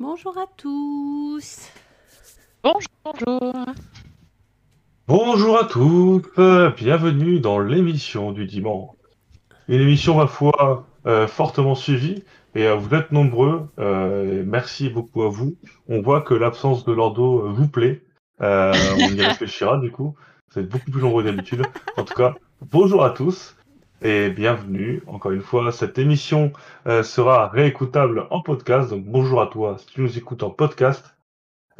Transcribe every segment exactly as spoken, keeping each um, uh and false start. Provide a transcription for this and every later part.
Bonjour à tous. Bonjour, bonjour. Bonjour à tous. Bienvenue dans l'émission du dimanche. Une émission, ma foi, euh, fortement suivie. Et euh, vous êtes nombreux. Euh, merci beaucoup à vous. On voit que l'absence de Lordo euh, vous plaît. Euh, on y réfléchira, du coup. Vous êtes beaucoup plus nombreux d'habitude. En tout cas, bonjour à tous. Et bienvenue, encore une fois, cette émission euh, sera réécoutable en podcast, donc bonjour à toi si tu nous écoutes en podcast,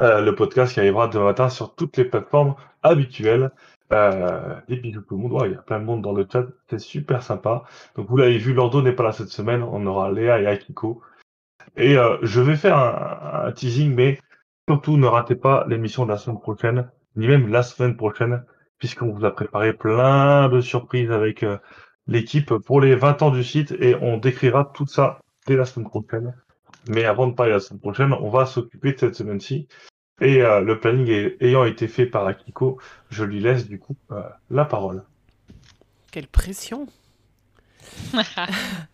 euh, le podcast qui arrivera demain matin sur toutes les plateformes habituelles, euh, des bisous tout le monde, oh, il y a plein de monde dans le chat, c'est super sympa, donc vous l'avez vu, Lordo n'est pas là cette semaine, on aura Léa et Akiko, et euh, je vais faire un, un teasing, mais surtout ne ratez pas l'émission de la semaine prochaine, ni même la semaine prochaine, puisqu'on vous a préparé plein de surprises avec... Euh, l'équipe pour les vingt ans du site et on décrira tout ça dès la semaine prochaine. Mais avant de parler de la semaine prochaine, on va s'occuper de cette semaine-ci. Et euh, le planning est, ayant été fait par Akiko, je lui laisse du coup euh, la parole. Quelle pression.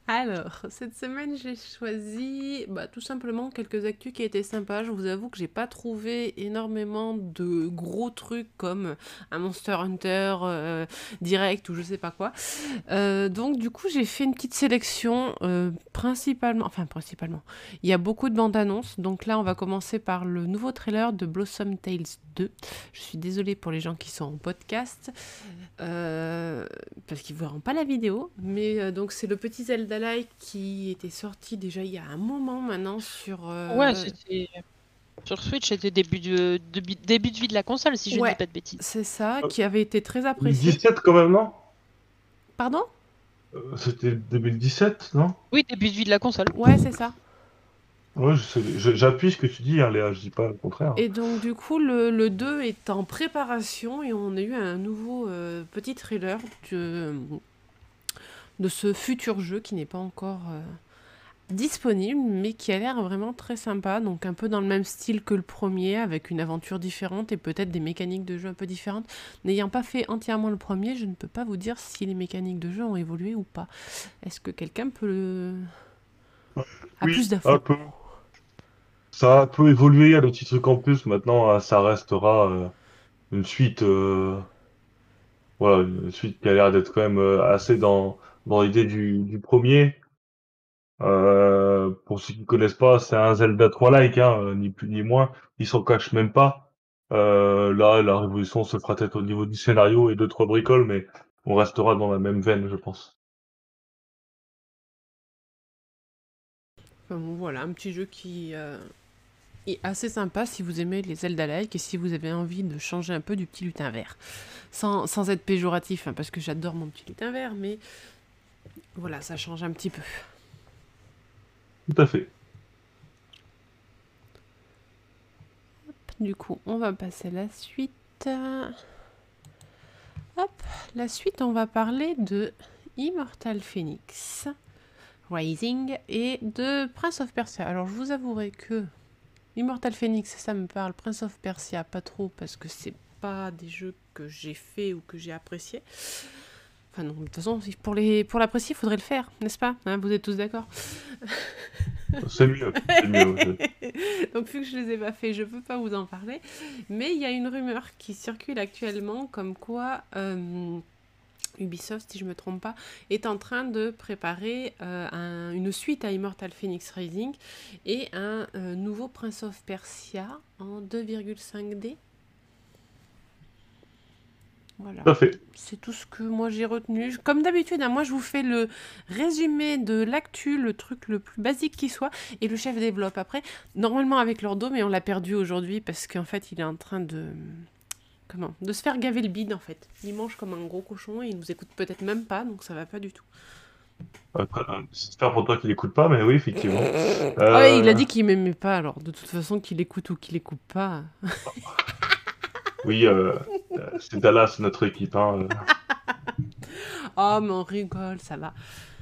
Alors, cette semaine, j'ai choisi bah, tout simplement quelques actus qui étaient sympas. Je vous avoue que j'ai pas trouvé énormément de gros trucs comme un Monster Hunter euh, direct ou je sais pas quoi. Euh, donc du coup, j'ai fait une petite sélection euh, principalement, enfin principalement, il y a beaucoup de bandes annonces. Donc là, on va commencer par le nouveau trailer de Blossom Tales deux. Je suis désolée pour les gens qui sont en podcast euh, parce qu'ils verront pas la vidéo, mais euh, donc c'est le petit Zelda qui était sorti déjà il y a un moment maintenant sur... Euh... Ouais, c'était... Sur Switch, c'était début de... de... début de vie de la console, si je ouais, ne dis pas de bêtises. C'est ça, qui avait été très apprécié. deux mille dix-sept quand même, non? Pardon euh, C'était deux mille dix-sept, non? Oui, début de vie de la console. Ouais, c'est ça. Ouais, je, je, j'appuie ce que tu dis, hein, Léa, je dis pas le contraire. Et donc du coup, le, le deux est en préparation et on a eu un nouveau euh, petit trailer de... de ce futur jeu qui n'est pas encore euh, disponible, mais qui a l'air vraiment très sympa, donc un peu dans le même style que le premier, avec une aventure différente et peut-être des mécaniques de jeu un peu différentes. N'ayant pas fait entièrement le premier, je ne peux pas vous dire si les mécaniques de jeu ont évolué ou pas. Est-ce que quelqu'un peut le... a oui, plus d'infos? Ça peut évoluer, il y a des petits trucs en plus, maintenant ça restera euh, une suite... Euh... Voilà, une suite qui a l'air d'être quand même assez dans... dans l'idée du, du premier, euh, pour ceux qui ne connaissent pas, c'est un Zelda trois-like, hein, ni plus ni moins, ils s'en cachent même pas. Euh, là, la révolution se fera peut-être au niveau du scénario et deux trois bricoles, mais on restera dans la même veine, je pense. Enfin, bon, voilà, un petit jeu qui euh, est assez sympa si vous aimez les Zelda-like et si vous avez envie de changer un peu du petit lutin vert. Sans, sans être péjoratif, hein, parce que j'adore mon petit lutin vert, mais... Voilà, ça change un petit peu. Tout à fait. Du coup, on va passer à la suite. Hop, la suite, on va parler de Immortals Fenyx Rising et de Prince of Persia. Alors, je vous avouerai que Immortals Fenyx, ça me parle. Prince of Persia, pas trop, parce que c'est pas des jeux que j'ai fait ou que j'ai apprécié. Enfin non, de toute façon, pour les pour l'apprécier, il faudrait le faire, n'est-ce pas, hein? Vous êtes tous d'accord? C'est mieux. C'est mieux je... Donc, vu que je ne les ai pas faits, je ne peux pas vous en parler. Mais il y a une rumeur qui circule actuellement comme quoi euh, Ubisoft, si je ne me trompe pas, est en train de préparer euh, un, une suite à Immortals Fenyx Rising et un euh, nouveau Prince of Persia en deux virgule cinq D. Voilà. Parfait. C'est tout ce que moi j'ai retenu. Comme d'habitude, hein, moi je vous fais le résumé de l'actu, le truc le plus basique qui soit, et le chef développe après. Normalement avec Lordo, mais on l'a perdu aujourd'hui parce qu'en fait il est en train de... Comment ? De se faire gaver le bide en fait. Il mange comme un gros cochon et il nous écoute peut-être même pas, donc ça va pas du tout. J'espère pour toi qu'il écoute pas, mais oui, effectivement. Euh... Ah ouais, il a dit qu'il m'aimait pas, alors de toute façon qu'il écoute ou qu'il écoute pas... Oui, euh, c'est Dallas, notre équipe. Hein. Oh, mais on rigole, ça va.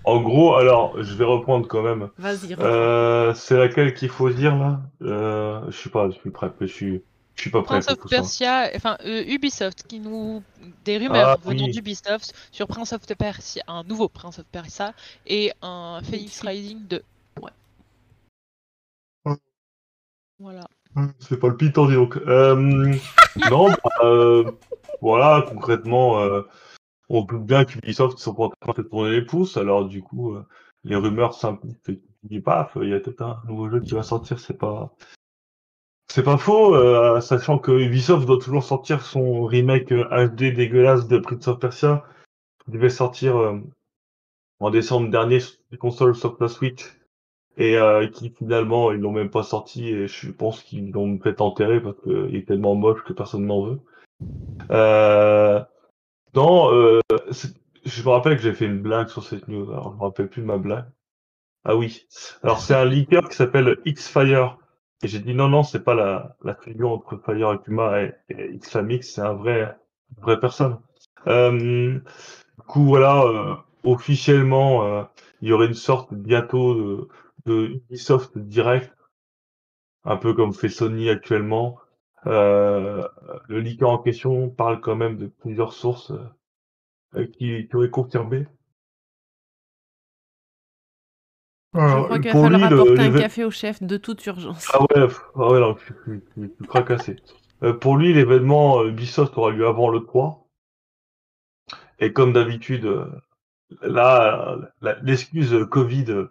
En gros, alors, je vais reprendre quand même. Vas-y, reprends. Euh, c'est laquelle qu'il faut dire, là euh, Je sais pas, je suis prêt, je suis, je suis pas prêt. Prince of Persia, enfin, euh, Ubisoft, qui nous... Des rumeurs ah, venant oui. d'Ubisoft sur Prince of Persia, un nouveau Prince of Persia, et un Fenyx Rising deux. Ouais. Voilà. C'est pas le piton, dis donc. Euh, non, bah, euh, voilà, concrètement, euh, on peut bien qu'Ubisoft sont en train de tourner les pouces, alors du coup, euh, les rumeurs s'impliquent. Paf, il y a peut-être un nouveau jeu qui va sortir, c'est pas... C'est pas faux, euh, sachant que Ubisoft doit toujours sortir son remake H D dégueulasse de Prince of Persia. Il devait sortir euh, en décembre dernier sur les consoles sauf la Switch. Et euh, qui finalement, ils l'ont même pas sorti et je pense qu'ils l'ont peut-être enterré parce qu'il est tellement moche que personne n'en veut. Euh... Non, euh, je me rappelle que j'ai fait une blague sur cette news, alors je me rappelle plus ma blague. Ah oui, alors c'est un leaker qui s'appelle X-Fire. Et j'ai dit non, non, c'est pas la, la fusion entre Fire et Kuma et, et X-Famix, c'est un vrai, une vraie personne. Euh, du coup, voilà, euh, officiellement, euh, il y aurait une sorte bientôt de, de Ubisoft Direct, un peu comme fait Sony actuellement. Euh, le leaker en question parle quand même de plusieurs sources euh, qui, qui auraient confirmé. Alors, je crois qu'il va falloir lui, apporter le, un le... café au chef de toute urgence. Ah ouais, ah ouais non, tu, tu, tu, tu fracasses. euh, pour lui, l'événement Ubisoft aura lieu avant le trois. Et comme d'habitude, là, la, la, l'excuse Covid, euh,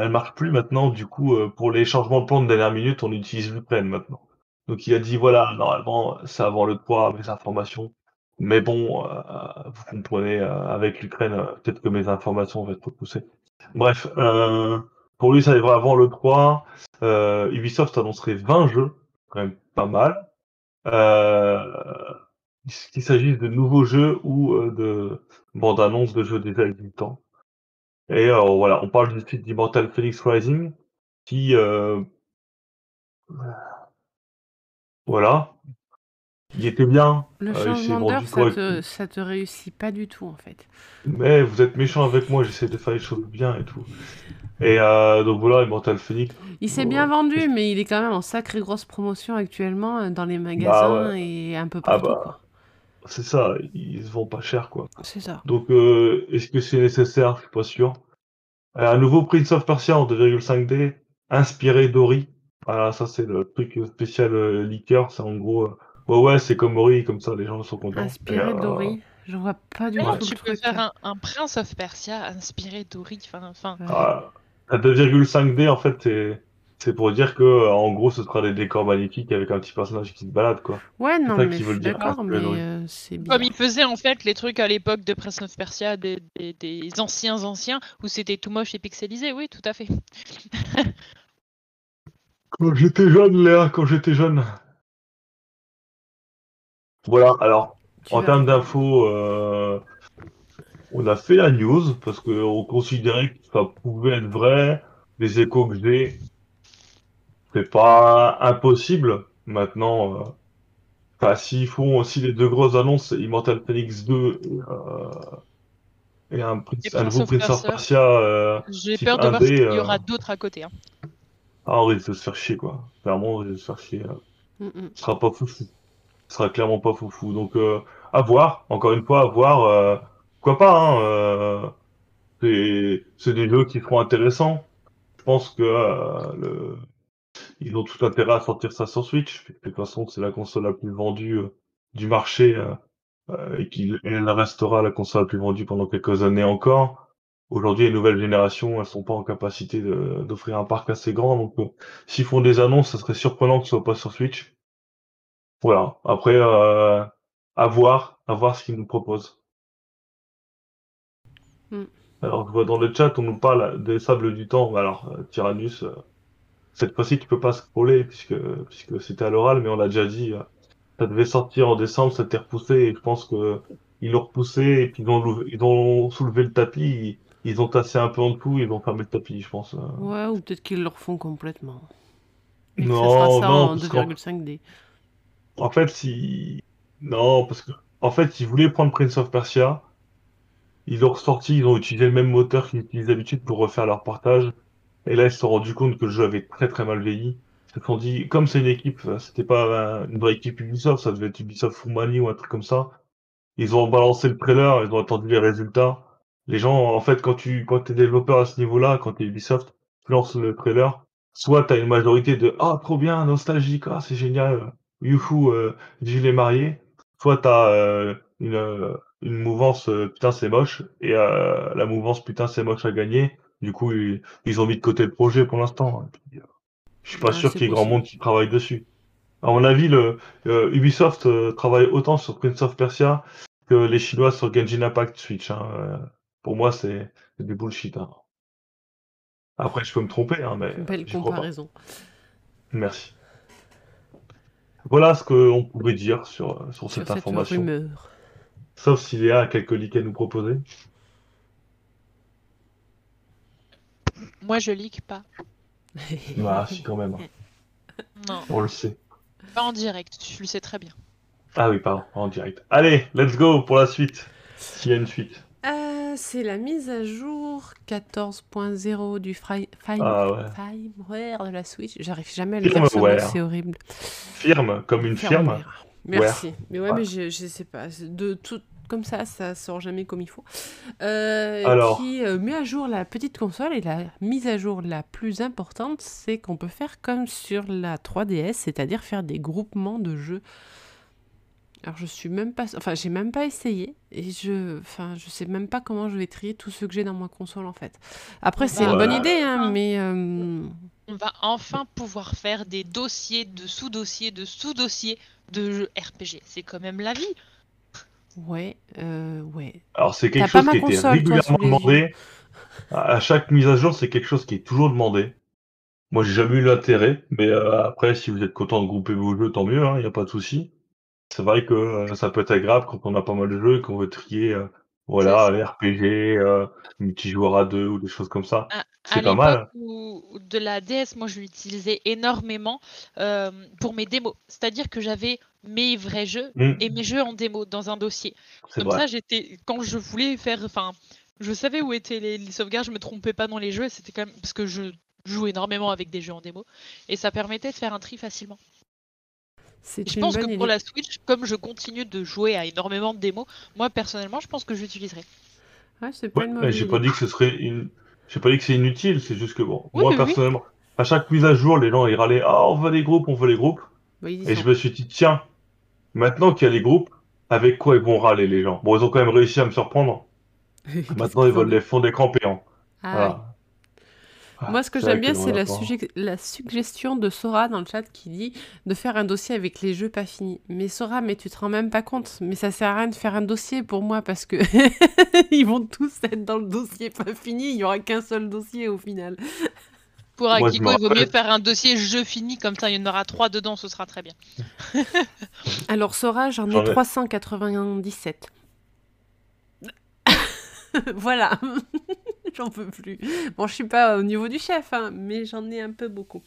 elle marche plus maintenant. Du coup, euh, pour les changements de plan de dernière minute, on utilise l'Ukraine maintenant. Donc il a dit, voilà, normalement, c'est avant le trois, mes informations. Mais bon, euh, vous comprenez, euh, avec l'Ukraine, euh, peut-être que mes informations vont être repoussées. Bref, euh, pour lui, ça arrivera avant le trois. Euh, Ubisoft annoncerait vingt jeux, quand même pas mal. Euh, qu'il s'agisse de nouveaux jeux ou euh, de bandes annonces de jeux déjà existants. Et euh, voilà, on parle du titre d'Immortals Fenyx Rising, qui... Euh, voilà. Il était bien. Le changement euh, d'heure, ça te, ça te réussit pas du tout, en fait. Mais vous êtes méchant avec moi, j'essaie de faire les choses bien et tout. Et euh, donc voilà, Immortals Fenyx. Il s'est euh, bien vendu, mais il est quand même en sacrée grosse promotion actuellement dans les magasins bah ouais. et un peu partout. Ah bah, quoi. C'est ça, ils se vendent pas cher, quoi. C'est ça. Donc, euh, est-ce que c'est nécessaire? Je suis pas sûr. Euh, un nouveau Prince of Persia en deux virgule cinq D, inspiré d'Ori. Voilà, ça c'est le truc spécial euh, liqueur, c'est en gros... Euh, Ouais, ouais, c'est comme Ori, comme ça, les gens sont contents. Inspiré euh... d'Ori, je vois pas du tout ouais, tu peux faire un, un Prince of Persia inspiré d'Ori, enfin... enfin... Ah, à deux virgule cinq D, en fait, c'est... c'est pour dire que, en gros, ce sera des décors magnifiques avec un petit personnage qui se balade, quoi. Ouais, non, mais je suis d'accord, mais euh, c'est bien. Comme ils faisaient, en fait, les trucs à l'époque de Prince of Persia, des, des, des anciens anciens, où c'était tout moche et pixelisé, oui, tout à fait. Quand j'étais jeune, Léa, quand j'étais jeune... Voilà, alors, tu en vas... termes d'infos, euh, on a fait la news, parce qu'on considérait que ça pouvait être vrai. Les échos que j'ai, c'est pas impossible. Maintenant, euh, bah, s'ils font aussi les deux grosses annonces, Immortals Fenyx deux et, euh, et un, Prince, un nouveau Prince of Persia... Euh, j'ai peur de voir qu'il euh... y aura d'autres à côté. Hein. Ah, on risque de se faire chier, quoi. Clairement, on risque de se faire chier. Euh... Mm-mm. Ce sera pas fou. sera clairement pas foufou, donc euh, à voir, encore une fois, à voir, euh, pourquoi pas, hein, euh, c'est, c'est des jeux qui seront intéressants, je pense que euh, le... ils ont tout intérêt à sortir ça sur Switch, de toute façon c'est la console la plus vendue euh, du marché, euh, euh, et qu'il elle restera la console la plus vendue pendant quelques années encore. Aujourd'hui les nouvelles générations, elles sont pas en capacité de, d'offrir un parc assez grand, donc euh, s'ils font des annonces, ça serait surprenant que ce soit pas sur Switch. Voilà, après, euh, à voir, à voir ce qu'ils nous proposent. Mm. Alors, je vois dans le chat, on nous parle des sables du temps. Alors, Tyrannus, euh, cette fois-ci, tu peux pas scroller, puisque, puisque c'était à l'oral, mais on l'a déjà dit, euh, ça devait sortir en décembre, ça t'est repoussé, et je pense que ils l'ont repoussé, et puis ils ont, ils ont soulevé le tapis, ils, ils ont tassé un peu en dessous, ils vont fermer le tapis, je pense. Euh... Ouais, ou peut-être qu'ils le refont complètement. Et non, ça sera ça non, en deux virgule cinq D. En fait, si... Non, parce que... En fait, ils voulaient prendre Prince of Persia. Ils l'ont ressorti, ils ont utilisé le même moteur qu'ils utilisent d'habitude pour refaire leur portage. Et là, ils se sont rendus compte que le jeu avait très très mal vieilli. Ils se sont dit, comme c'est une équipe, c'était pas une vraie équipe Ubisoft, ça devait être Ubisoft Full Money ou un truc comme ça. Ils ont balancé le trailer, ils ont attendu les résultats. Les gens, en fait, quand tu quand t'es développeur à ce niveau-là, quand t'es Ubisoft, tu lances le trailer, Soit tu as une majorité de ah, trop bien, nostalgique, ah, c'est génial, youhou, euh, Gilles est marié. Soit tu as une, euh, une mouvance euh, putain, c'est moche, et euh, la mouvance putain, c'est moche à gagner. Du coup, ils, ils ont mis de côté le projet pour l'instant. Et puis, euh, je suis pas sûr qu'il y ait grand monde qui travaille dessus. À mon avis, le, euh, Ubisoft euh, travaille autant sur Prince of Persia que les Chinois sur Genshin Impact Switch. Hein. Euh, pour moi, c'est c'est du bullshit. Hein. Après, je peux me tromper, hein, mais belle j'y crois pas. comparaison. Merci. Voilà ce qu'on pouvait dire sur, sur cette Sur cette information. rumeur. Sauf si Léa a quelques leaks à nous proposer. Moi, je leak pas. Bah, si, quand même. Non. On le sait. Pas en direct, je le sais très bien. Ah oui, pardon, en direct. Allez, let's go pour la suite, s'il y a une suite. Euh, c'est la mise à jour quatorze point zéro du fry... Fire... ah, ouais. firmware de la Switch. J'arrive jamais à le dire, c'est horrible. Firme, comme une firme. Merci. Where. Mais ouais, ouais, mais je, je sais pas. De tout comme ça, ça sort jamais comme il faut. Euh, Alors... Qui euh, met à jour la petite console, et la mise à jour la plus importante, c'est qu'on peut faire comme sur la trois D S, c'est-à-dire faire des groupements de jeux. Alors je suis même pas, enfin j'ai même pas essayé, et je, enfin je sais même pas comment je vais trier tout ce que j'ai dans ma console en fait. Après c'est une bonne idée, hein, mais euh... on va enfin pouvoir faire des dossiers de sous-dossiers de sous-dossiers de jeux R P G. C'est quand même la vie. Ouais, euh, ouais. Alors c'est quelque chose qui était régulièrement demandé. À chaque mise à jour, c'est quelque chose qui est toujours demandé. Moi j'ai jamais eu l'intérêt, mais euh, après si vous êtes content de grouper vos jeux, tant mieux, il hein, n'y a pas de souci. C'est vrai que euh, ça peut être agréable quand on a pas mal de jeux et qu'on veut trier euh, voilà, R P G, euh, multijoueur à deux ou des choses comme ça. À, c'est à pas mal. Où, de la D S, moi je l'utilisais énormément euh, pour mes démos. C'est-à-dire que j'avais mes vrais jeux mmh. et mes jeux en démo dans un dossier. C'est comme vrai. ça, j'étais quand je voulais faire... Enfin, je savais où étaient les, les sauvegardes, je me trompais pas dans les jeux. C'était quand même parce que je joue énormément avec des jeux en démo. Et ça permettait de faire un tri facilement. C'est je pense que idée. Pour la Switch, comme je continue de jouer à énormément de démos, moi personnellement, je pense que j'utiliserai. Ouais, c'est pas ouais, une mauvaise idée. J'ai pas dit que ce serait une... j'ai pas dit que c'est inutile, c'est juste que bon, oui, moi personnellement, oui. à chaque mise à jour, les gens ils râlaient, ah oh, on veut les groupes, on veut les groupes. Bah, et je me suis dit tiens, maintenant qu'il y a les groupes, avec quoi ils vont râler les gens? Bon, ils ont quand même réussi à me surprendre. Maintenant ils veulent les fonds d'écran payants. Ah, voilà. oui. Moi, ce que c'est j'aime bien, c'est la, suge- la suggestion de Sora dans le chat qui dit de faire un dossier avec les jeux pas finis. Mais Sora, mais tu te rends même pas compte. Mais ça sert à rien de faire un dossier pour moi parce que ils vont tous être dans le dossier pas fini. Il y aura qu'un seul dossier au final. Pour Akiko, il vaut mieux faire un dossier jeu fini, comme ça il y en aura trois dedans, ce sera très bien. Alors Sora, j'en ai trois cent quatre-vingt-dix-sept. Voilà. J'en peux plus. Bon, je suis pas au niveau du chef, hein, mais j'en ai un peu beaucoup.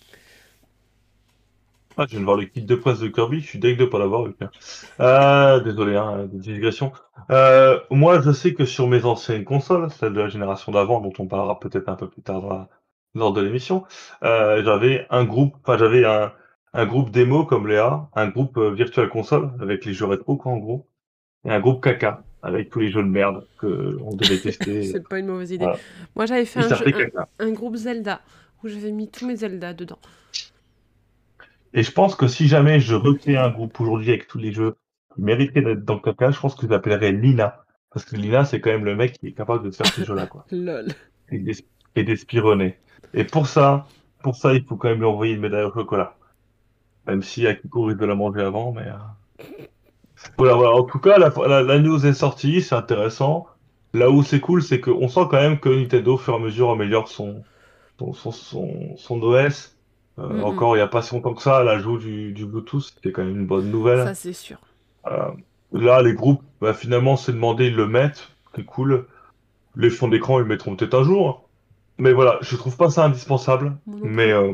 Ah, je viens de voir le kit de presse de Kirby, je suis deg de pas l'avoir eu. Euh, désolé, hein, des digressions. Euh, moi, je sais que sur mes anciennes consoles, celle de la génération d'avant, dont on parlera peut-être un peu plus tard là, lors de l'émission, euh, j'avais un groupe, enfin, j'avais un, un groupe démo comme Léa, un groupe euh, virtual console avec les jeux rétro, quoi, en gros, et un groupe caca. Avec tous les jeux de merde qu'on devait tester. C'est pas une mauvaise idée. Voilà. Moi, j'avais fait un, jeu, un, un groupe Zelda, où j'avais mis tous mes Zelda dedans. Et je pense que si jamais je recréais un groupe aujourd'hui avec tous les jeux qui méritaient d'être dans le caca, je pense que je l'appellerais Lina. Parce que Lina, c'est quand même le mec qui est capable de faire ces jeux-là. Quoi. Lol. Et, des, et d'espironner. Et pour ça, pour ça, il faut quand même lui envoyer une médaille au chocolat. Même si Akiko risque de la manger avant, mais... Euh... Voilà, voilà, en tout cas, la, la, la news est sortie, c'est intéressant. Là où c'est cool, c'est qu'on sent quand même que Nintendo, au fur et à mesure, améliore son, son, son, son, son O S. Euh, mm-hmm. Encore, il n'y a pas si longtemps que ça, l'ajout du, du Bluetooth, c'était quand même une bonne nouvelle. Ça, c'est sûr. Euh, là, les groupes, bah, finalement, c'est demandé, ils le mettent, c'est cool. Les fonds d'écran, ils le mettront peut-être un jour. Mais voilà, je trouve pas ça indispensable, mm-hmm. mais euh,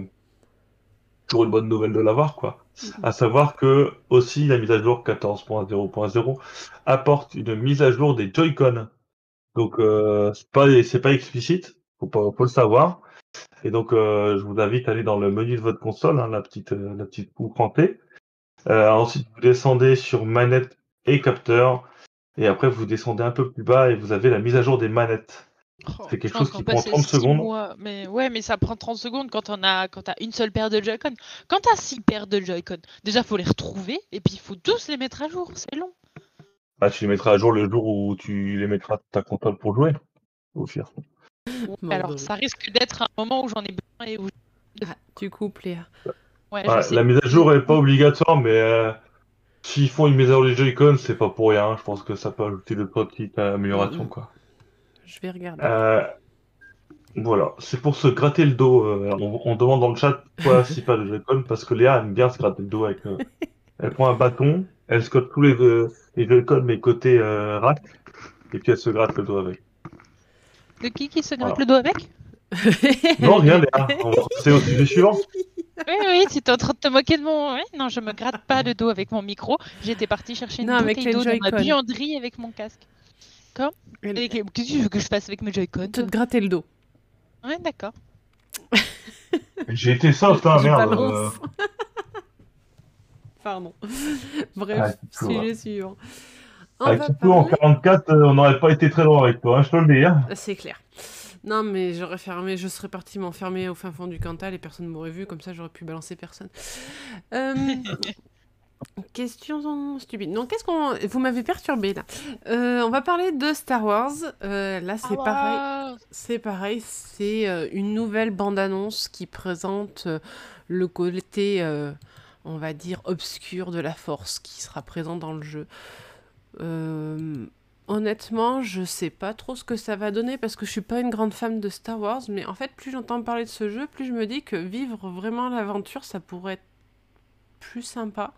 toujours une bonne nouvelle de l'avoir, quoi. À savoir que aussi la mise à jour quatorze point zéro point zéro apporte une mise à jour des Joy-Con. Donc euh, c'est pas c'est pas explicite, faut pas faut le savoir. Et donc euh, je vous invite à aller dans le menu de votre console, hein, la petite la petite poupe crantée. Euh, ensuite vous descendez sur manette et capteur, et après vous descendez un peu plus bas et vous avez la mise à jour des manettes. Oh, c'est quelque chose qui prend trente secondes. Mois, mais ouais, mais ça prend trente secondes quand on a quand t'as une seule paire de Joy-Con. Quand t'as six paires de Joy-Con, déjà faut les retrouver et puis il faut tous les mettre à jour, c'est long. Bah tu les mettras à jour le jour où tu les mettras ta console pour jouer, au pire. Ouais, alors ça risque d'être un moment où j'en ai besoin et où ah, tu coupes les... Ouais, ouais, la mise à jour est pas obligatoire, mais euh, s'ils font une mise à jour des Joy-Con, c'est pas pour rien. Je pense que ça peut ajouter deux trois petites améliorations, quoi. Je vais regarder. Euh, voilà, c'est pour se gratter le dos. Euh, on, on demande dans le chat pourquoi si pas de Joy-Con, parce que Léa aime bien se gratter le dos avec. Euh, elle prend un bâton, elle scotte tous les, euh, les Joy-Con mais côté euh, rack, et puis elle se gratte le dos avec. De qui qui se gratte voilà. le dos avec? Non, rien, Léa. C'est au sujet suivant. Oui, oui, tu es en train de te moquer de mon... Oui, non, je me gratte pas le dos avec mon micro. J'étais partie chercher une non, bouteille d'eau dans ma buanderie avec mon casque. Comme les... Qu'est-ce que tu veux que je fasse avec mes Joy-Con? Te gratter le dos. Ouais, d'accord. J'ai été soft, hein, merde. Euh... Pardon. Bref, ah, sujet ouais. suivant. On avec tout parler... en quarante-quatre, euh, on n'aurait pas été très loin avec toi, hein, je te le dis. Hein. C'est clair. Non, mais j'aurais fermé, je serais partie m'enfermer au fin fond du Cantal et personne ne m'aurait vu, comme ça j'aurais pu balancer personne. Euh, question stupide. Non, qu'est-ce qu'on. Vous m'avez perturbée là. Euh, on va parler de Star Wars. Euh, là, c'est Star pareil. Wars. C'est pareil, c'est euh, une nouvelle bande-annonce qui présente euh, le côté, euh, on va dire, obscur de la Force qui sera présent dans le jeu. Euh. Honnêtement, je sais pas trop ce que ça va donner parce que je suis pas une grande fan de Star Wars, mais en fait, plus j'entends parler de ce jeu, plus je me dis que vivre vraiment l'aventure, ça pourrait être plus sympa.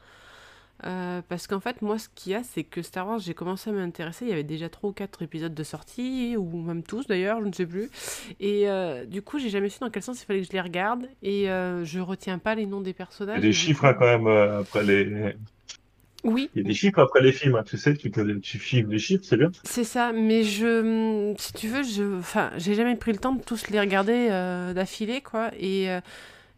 Euh, parce qu'en fait, moi, ce qu'il y a, c'est que Star Wars, j'ai commencé à m'intéresser, il y avait déjà trois ou quatre épisodes de sortie, ou même tous d'ailleurs, je ne sais plus. Et euh, du coup, j'ai jamais su dans quel sens il fallait que je les regarde, et euh, je retiens pas les noms des personnages. Il y a des chiffres quand même euh, après les... Oui. Il y a des chiffres après les films, hein. Tu sais, tu, tu filmes les chiffres, c'est bien. C'est ça, mais je, si tu veux, je, enfin, j'ai jamais pris le temps de tous les regarder euh, d'affilée, quoi. Et, euh,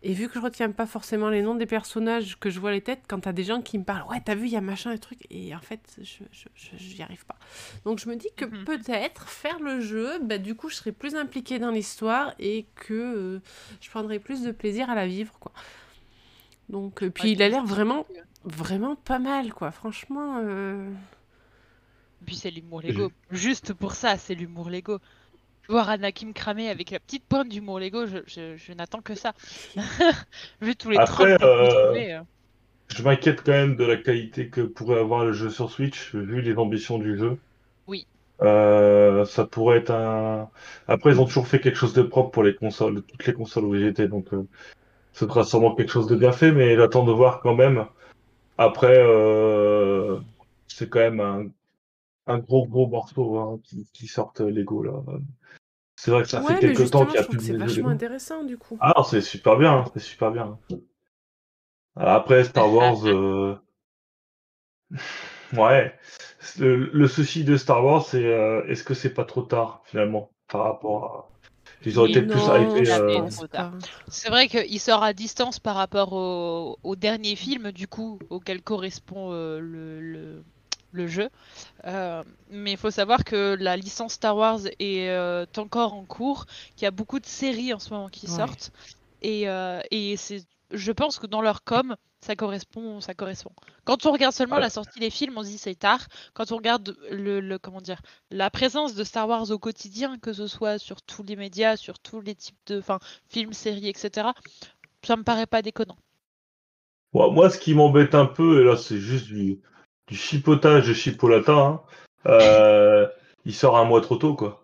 et vu que je retiens pas forcément les noms des personnages, que je vois les têtes, quand t'as des gens qui me parlent, ouais, t'as vu, il y a machin, un truc, et en fait, je, je, je, j'y arrive pas. Donc je me dis que mmh. peut-être faire le jeu, bah du coup, je serai plus impliquée dans l'histoire et que euh, je prendrai plus de plaisir à la vivre, quoi. Donc, euh, puis ouais, il a l'air vraiment, vraiment pas mal, quoi. Franchement. Euh... Puis c'est l'humour Lego. Je... Juste pour ça, c'est l'humour Lego. Voir Anakin cramer avec la petite pointe d'humour Lego, je, je, je n'attends que ça. Vu tous les Après, euh... que euh... je m'inquiète quand même de la qualité que pourrait avoir le jeu sur Switch, vu les ambitions du jeu. Oui. Euh, ça pourrait être un. Après, ils ont toujours fait quelque chose de propre pour les consoles, toutes les consoles où j'étais, donc. Euh... Ce sera sûrement quelque chose de bien fait, mais j'attends de voir quand même. Après, euh, c'est quand même un, un gros, gros morceau hein, qui, qui sortent Lego, là. C'est vrai que ça ouais, fait quelques temps qu'il y a plus de... C'est vachement intéressant, du coup. Ah, c'est super bien, c'est super bien. Après, Star Wars... euh... ouais. Le, le souci de Star Wars, c'est euh, est-ce que c'est pas trop tard, finalement, par rapport à... Ils auraient été non, plus arrêtés. Euh... C'est vrai qu'il sort à distance par rapport au, au dernier film, du coup, auquel correspond euh, le, le, le jeu. Euh, mais il faut savoir que la licence Star Wars est euh, encore en cours, qu'il y a beaucoup de séries en ce moment qui ouais. sortent. Et, euh, et c'est, je pense que dans leur com, ça correspond, ça correspond. Quand on regarde seulement ouais. la sortie des films, on se dit c'est tard. Quand on regarde le, le comment dire, la présence de Star Wars au quotidien, que ce soit sur tous les médias, sur tous les types de enfin, films, séries, et cetera, ça me paraît pas déconnant. Ouais, moi, ce qui m'embête un peu, et là c'est juste du, du chipotage de chipolata, hein, euh, il sort un mois trop tôt, quoi.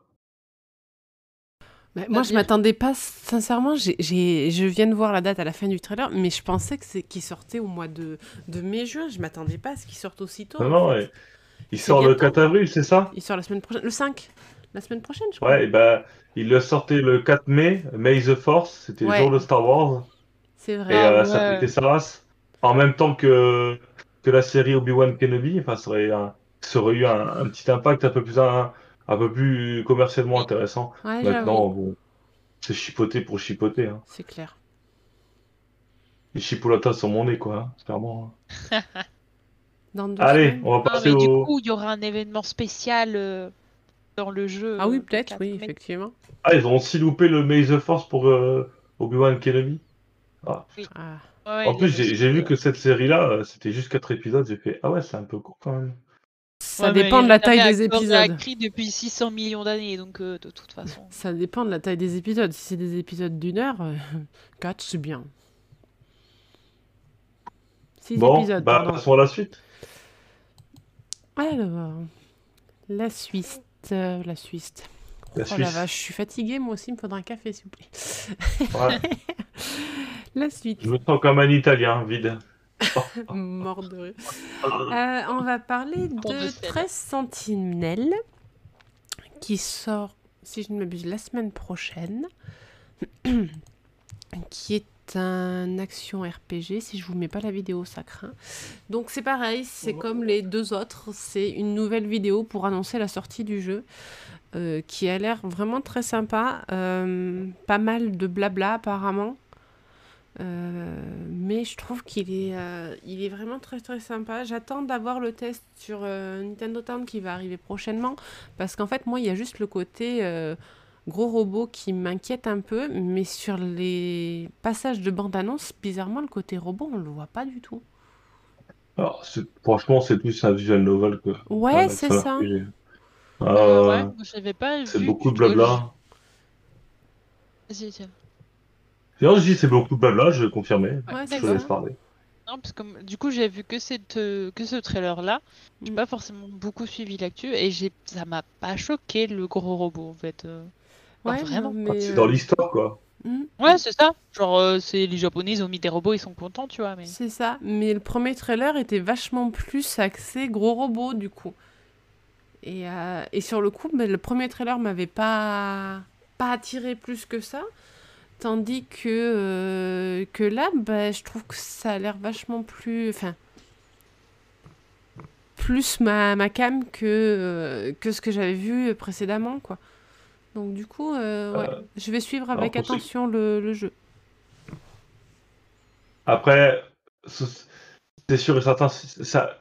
Bah, moi, je m'attendais pas, sincèrement, j'ai, j'ai, je viens de voir la date à la fin du trailer, mais je pensais que c'est, qu'il sortait au mois de, de mai-juin, je m'attendais pas à ce qu'il sorte aussitôt. Non, non, ouais. Il sort bientôt. Le quatre avril, c'est ça? Il sort la semaine prochaine, le cinq, la semaine prochaine, je crois. Ouais, et bah, il le sortait le quatre mai, May the Force, c'était ouais. le jour de Star Wars. C'est vrai. Et euh, ouais. ça pétait sa race, en même temps que, que la série Obi-Wan Kenobi, enfin, ça aurait, un, ça aurait eu un, un petit impact un peu plus... Un, un peu plus commercialement intéressant. Ouais, maintenant, bon, c'est chipoté pour chipoter. Hein. C'est clair. Les chipolatas sont mon nez, quoi, hein, clairement. Dans Allez, semaines. on va passer non, mais au... Du coup, il y aura un événement spécial euh, dans le jeu. Ah oui, peut-être, oui, effectivement. Ah, ils ont aussi loupé le May the Force pour euh, Obi-Wan Kenobi. Ah. Oui. Ah. Ouais, en plus, j'ai j'ai vu que cette série-là, c'était juste quatre épisodes, j'ai fait « Ah ouais, c'est un peu court quand même ». Ça ouais, dépend de la taille des épisodes. Ça a écrit depuis six cents millions d'années, donc euh, de toute façon... Ça dépend de la taille des épisodes. Si c'est des épisodes d'une heure, euh, quatre, c'est bien. Six bon, épisodes, bah, passons à la suite. Alors, la Suisse, euh, la Suisse... La oh la vache, je suis fatiguée, moi aussi, il me faudra un café, s'il vous plaît. Voilà. La suite. Je me sens comme un Italien, vide. Mort de rire. Euh, on va parler de treize Sentinelles, qui sort, si je ne m'abuse, la semaine prochaine, qui est un action R P G. Si je ne vous mets pas la vidéo, ça craint. Donc c'est pareil, c'est comme les deux autres, c'est une nouvelle vidéo pour annoncer la sortie du jeu. Euh, qui a l'air vraiment très sympa, euh, pas mal de blabla apparemment, euh, mais je trouve qu'il est, euh, il est vraiment très très sympa. J'attends d'avoir le test sur euh, Nintendo Town qui va arriver prochainement, parce qu'en fait moi il y a juste le côté euh, gros robot qui m'inquiète un peu, mais sur les passages de bande-annonce, bizarrement le côté robot on le voit pas du tout. Alors, c'est, franchement c'est plus un visual novel que... Ouais, c'est ça, ça. Euh, ouais, moi, j'avais pas c'est vu beaucoup de blabla. Vas-y, tiens. Non, je dis c'est beaucoup de blabla, je vais confirmer. Ouais, je te laisse parler. Non, parce que du coup, j'ai vu que, cette, que ce trailer-là. J'ai mm. pas forcément beaucoup suivi l'actu et j'ai... ça m'a pas choqué le gros robot en fait. Ouais, enfin, vraiment. Mais... C'est dans l'histoire quoi. Mm. Ouais, c'est ça. Genre, euh, c'est les Japonais, ils ont mis des robots, ils sont contents, tu vois. Mais... C'est ça. Mais le premier trailer était vachement plus axé gros robot du coup. Et, euh, et sur le coup, bah, le premier trailer m'avait pas, pas attiré plus que ça. Tandis que, euh, que là, bah, je trouve que ça a l'air vachement plus... Enfin, plus ma, ma cam que, euh, que ce que j'avais vu précédemment, quoi. Donc du coup, euh, ouais, euh, je vais suivre avec attention le, le jeu. Après, c'est sûr et certain, ça...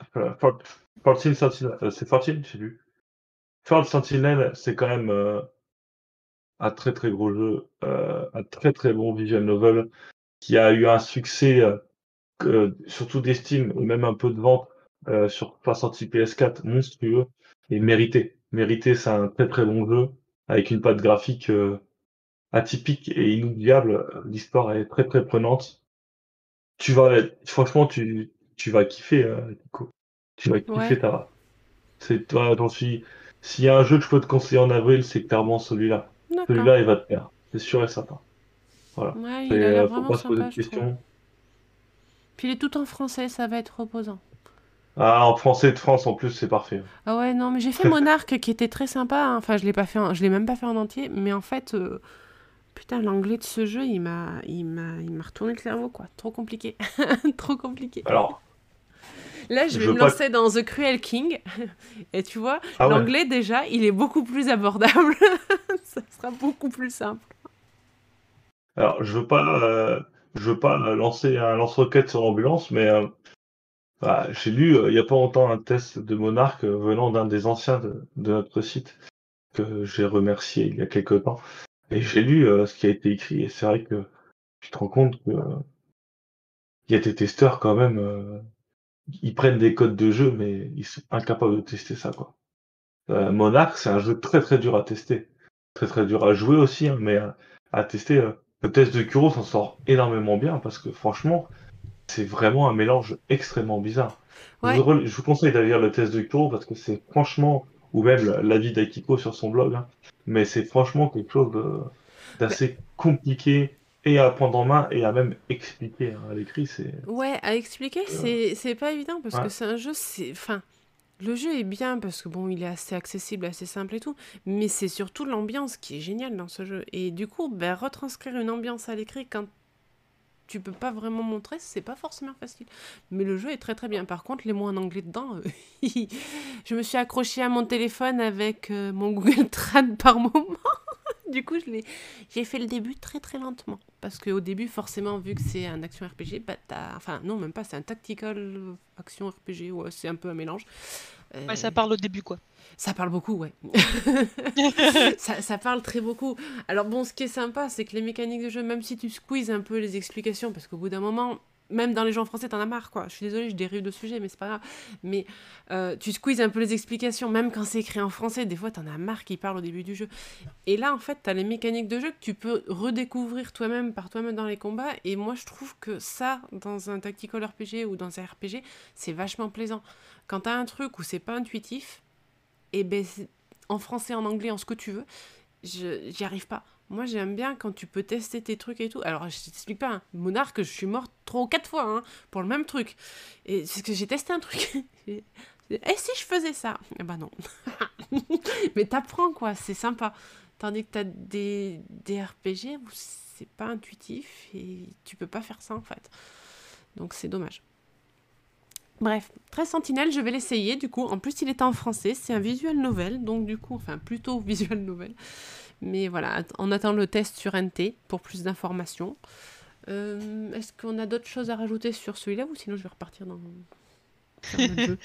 quatorze Sentinels, c'est quatorze, je sais plus. quatorze Sentinels, c'est quand même euh, un très très gros jeu, euh, un très très bon visual novel qui a eu un succès, euh, surtout d'estime, même un peu de vente, euh, sur trois cents P S quatre monstrueux et mérité. Mérité, c'est un très très bon jeu avec une patte graphique euh, atypique et inoubliable. L'histoire est très très prenante. Tu vas, franchement, tu, tu vas kiffer, euh, Nico. Tu vas kiffer, ouais. Tara. C'est toi, j'en suis. S'il y a un jeu que je peux te conseiller en avril, c'est clairement celui-là. D'accord. Celui-là, il va te plaire. C'est sûr et certain. Voilà. Ouais, il a l'air vraiment faut pas sympa, se poser de questions. Puis il est tout en français, ça va être reposant. Ah, en français de France en plus, c'est parfait. Ah ouais, non, mais j'ai fait Monark qui était très sympa. Hein. Enfin, je l'ai pas fait, en... je l'ai même pas fait en entier, mais en fait, euh... putain, l'anglais de ce jeu, il m'a, il m'a, il m'a retourné le cerveau, quoi. Trop compliqué, trop compliqué. Alors. Là, je vais je me lancer que... dans The Cruel King. Et tu vois, ah l'anglais, ouais. Déjà, il est beaucoup plus abordable. Ça sera beaucoup plus simple. Alors, je veux pas, euh, je veux pas lancer un lance-roquette sur l'ambulance, mais euh, bah, j'ai lu, euh, il y a pas longtemps, un test de Monark euh, venant d'un des anciens de, de notre site, que j'ai remercié il y a quelques temps. Et j'ai lu euh, ce qui a été écrit. Et c'est vrai que tu te rends compte qu'il euh, y a des testeurs quand même... Euh, ils prennent des codes de jeu, mais ils sont incapables de tester ça, quoi. Euh, Monarch, c'est un jeu très très dur à tester. Très très dur à jouer aussi, hein, mais à, à tester. Euh, le test de Kuro s'en sort énormément bien, parce que franchement, c'est vraiment un mélange extrêmement bizarre. Ouais. Je, je vous conseille d'aller lire le test de Kuro, parce que c'est franchement, ou même l'avis d'Akiko sur son blog, hein, mais c'est franchement quelque chose de, d'assez compliqué. Et à prendre en main, et à même expliquer à l'écrit, c'est... Ouais, à expliquer, euh... c'est, c'est pas évident, parce ouais. que c'est un jeu, c'est... Enfin, le jeu est bien, parce que bon, il est assez accessible, assez simple et tout, mais c'est surtout l'ambiance qui est géniale dans ce jeu. Et du coup, ben, retranscrire une ambiance à l'écrit quand tu peux pas vraiment montrer, c'est pas forcément facile. Mais le jeu est très très bien. Par contre, les mots en anglais dedans, euh... je me suis accrochée à mon téléphone avec euh, mon Google Trad par moment. Du coup, je l'ai... j'ai fait le début très très lentement. Parce qu'au début, forcément, vu que c'est un action R P G, bah t'as... Enfin, non, même pas, c'est un tactical action R P G, ouais, c'est un peu un mélange. Euh... Ouais, ça parle au début, quoi. Ça parle beaucoup, ouais. ça, ça parle très beaucoup. Alors bon, ce qui est sympa, c'est que les mécaniques de jeu, même si tu squeezes un peu les explications, parce qu'au bout d'un moment, même dans les jeux en français, t'en as marre, quoi. Je suis désolée, je dérive de sujet, mais c'est pas grave. Mais euh, tu squeezes un peu les explications, même quand c'est écrit en français, des fois, t'en as marre qu'ils parlent au début du jeu. Et là, en fait, t'as les mécaniques de jeu que tu peux redécouvrir toi-même, par toi-même dans les combats. Et moi, je trouve que ça, dans un tactical R P G ou dans un R P G, c'est vachement plaisant. Quand t'as un truc où c'est pas intuitif, et ben, en français, en anglais, en ce que tu veux, je, j'y arrive pas. Moi, j'aime bien quand tu peux tester tes trucs et tout. Alors, je t'explique pas, hein. Monark, je suis morte trois ou quatre fois hein, pour le même truc. Et c'est que j'ai testé un truc. Et si je faisais ça? Eh ben non. Mais t'apprends, quoi, c'est sympa. Tandis que t'as des, des R P G où c'est pas intuitif et tu peux pas faire ça, en fait. Donc, c'est dommage. Bref, treize Sentinelles, je vais l'essayer, du coup. En plus, il est en français, c'est un visual novel. Donc, du coup, enfin, plutôt visual novel. Mais voilà, on attend le test sur N T pour plus d'informations. Euh, est-ce qu'on a d'autres choses à rajouter sur celui-là ou sinon je vais repartir dans, dans le jeu.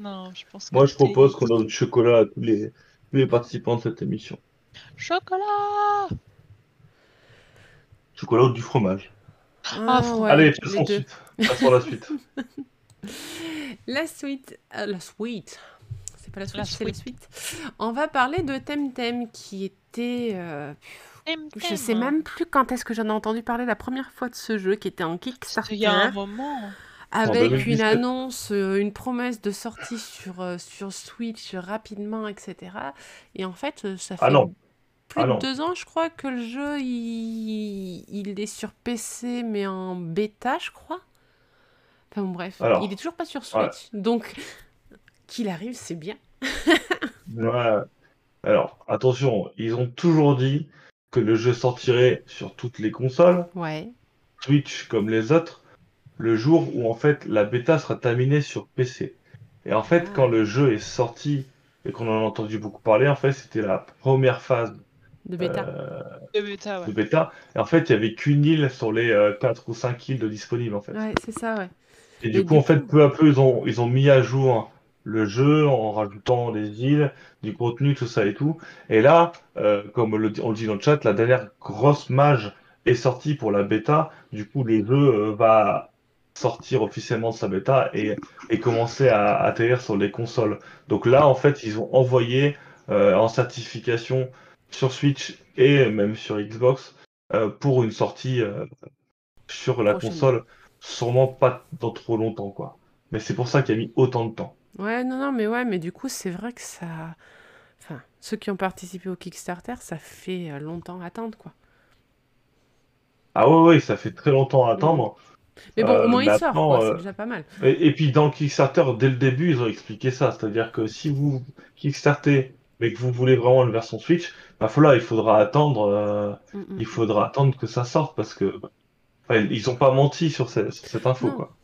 Non, je pense que moi, je propose qu'on donne du chocolat à tous les, tous les participants de cette émission. Chocolat Chocolat ou du fromage. Ah, ah, ouais, allez, passons, suite. passons à la suite. La suite. Euh, la suite. Pas la Switch, la c'est la suite. On va parler de Temtem qui était... Euh, Temtem, je sais même hein. plus quand est-ce que j'en ai entendu parler la première fois de ce jeu qui était en Kickstarter. Il y a un moment. Avec une annonce, euh, une promesse de sortie sur, euh, sur Switch rapidement, et cetera. Et en fait, ça fait ah non. plus ah de non. deux ans, je crois, que le jeu, il, il est sur P C, mais en bêta, je crois. Enfin bon, bref, Alors, il est toujours pas sur Switch. Ouais. Donc... Qu'il arrive, c'est bien. Ouais. Alors, attention, ils ont toujours dit que le jeu sortirait sur toutes les consoles, ouais. Switch comme les autres, le jour où en fait la bêta sera terminée sur P C. Et en fait, ah. quand le jeu est sorti et qu'on en a entendu beaucoup parler, en fait, c'était la première phase de bêta. Euh, de bêta, ouais. de bêta. Et en fait, il n'y avait qu'une île sur les euh, quatre ou cinq îles de disponibles, en fait. Ouais, c'est ça, ouais. Et, et du coup, du en coup... fait, peu à peu, ils ont, ils ont mis à jour le jeu en rajoutant des îles, du contenu, tout ça et tout. Et là, euh, comme le, on le dit dans le chat, la dernière grosse mage est sortie pour la bêta. Du coup, le jeu euh, va sortir officiellement de sa bêta et, et commencer à atterrir sur les consoles. Donc là, en fait, ils ont envoyé euh, en certification sur Switch et même sur Xbox euh, pour une sortie euh, sur la console. Sûrement pas dans trop longtemps, quoi. Mais c'est pour ça qu'il y a mis autant de temps. Ouais, non, non, mais ouais, mais du coup, c'est vrai que ça... Enfin, ceux qui ont participé au Kickstarter, ça fait longtemps à attendre, quoi. Ah ouais, ouais, ça fait très longtemps à attendre. Mmh. Mais bon, euh, au moins, il sort, quoi, euh... c'est déjà pas mal. Et, et puis, dans le Kickstarter, dès le début, ils ont expliqué ça. C'est-à-dire que si vous Kickstartez, mais que vous voulez vraiment une version Switch, bah, voilà, il faudra attendre, euh... mmh, mmh. il faudra attendre que ça sorte, parce que... Enfin, ils ont pas menti sur, ce... sur cette info, non. quoi.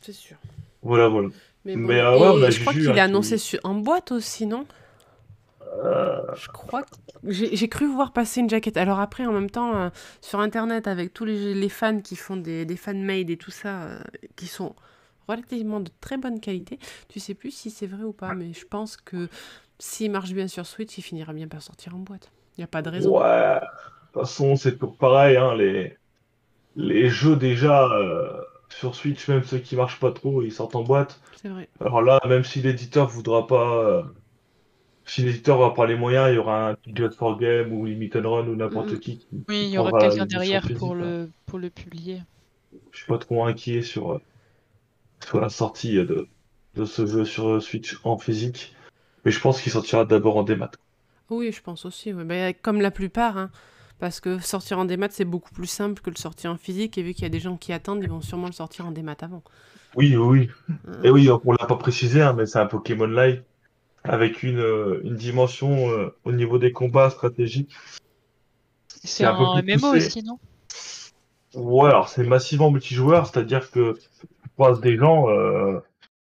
C'est sûr. Voilà, voilà. Mais, bon. Mais euh, ouais, bah, je crois qu'il est annoncé sur... en boîte aussi, non euh... Je crois que... j'ai, j'ai cru voir passer une jaquette. Alors après, en même temps, euh, sur Internet, avec tous les, les fans qui font des, des fan-made et tout ça, euh, qui sont relativement de très bonne qualité, tu sais plus si c'est vrai ou pas, mais je pense que s'il marche bien sur Switch, il finira bien par sortir en boîte. Il n'y a pas de raison. Ouais, de toute façon, c'est toujours pareil, hein, les... les jeux déjà... Euh... sur Switch, même ceux qui marchent pas trop, ils sortent en boîte. C'est vrai. Alors là, même si l'éditeur voudra pas... Euh, si l'éditeur va pas les moyens, il y aura un Just for Game ou Limit and Run ou n'importe mmh. qui, qui. Oui, il y aura quelqu'un derrière physique, pour, le, pour le publier. Je suis pas trop inquiet sur, euh, sur la sortie de, de ce jeu sur Switch en physique. Mais je pense qu'il sortira d'abord en démat. Oui, je pense aussi. Ouais. Bah, comme la plupart, hein. Parce que sortir en démat, c'est beaucoup plus simple que le sortir en physique. Et vu qu'il y a des gens qui attendent, ils vont sûrement le sortir en démat avant. Oui, oui. Euh... Et oui, on ne l'a pas précisé, hein, mais c'est un Pokémon Live avec une, une dimension euh, au niveau des combats stratégiques. C'est un, un M M O aussi, non? Ouais, alors c'est massivement multijoueur, c'est-à-dire que tu croises des gens... Euh...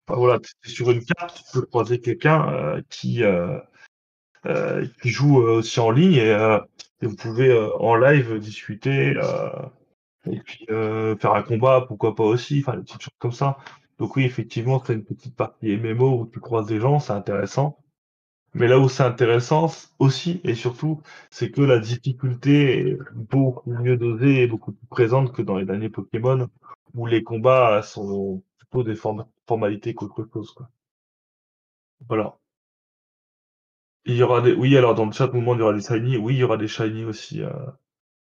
Enfin, voilà, t'es sur une carte, tu peux croiser quelqu'un euh, qui, euh, euh, qui joue euh, aussi en ligne et... Euh... Et vous pouvez euh, en live discuter euh, et puis euh, faire un combat, pourquoi pas aussi, enfin des petites choses comme ça. Donc oui, effectivement, c'est une petite partie M M O où tu croises des gens, c'est intéressant. Mais là où c'est intéressant c- aussi et surtout, c'est que la difficulté est beaucoup mieux dosée et beaucoup plus présente que dans les derniers Pokémon, où les combats sont plutôt des form- formalités qu'autre chose, quoi. Voilà. Il y aura des. Oui, alors dans le chat, au moment, il y aura des shiny. Oui, il y aura des shiny aussi. euh,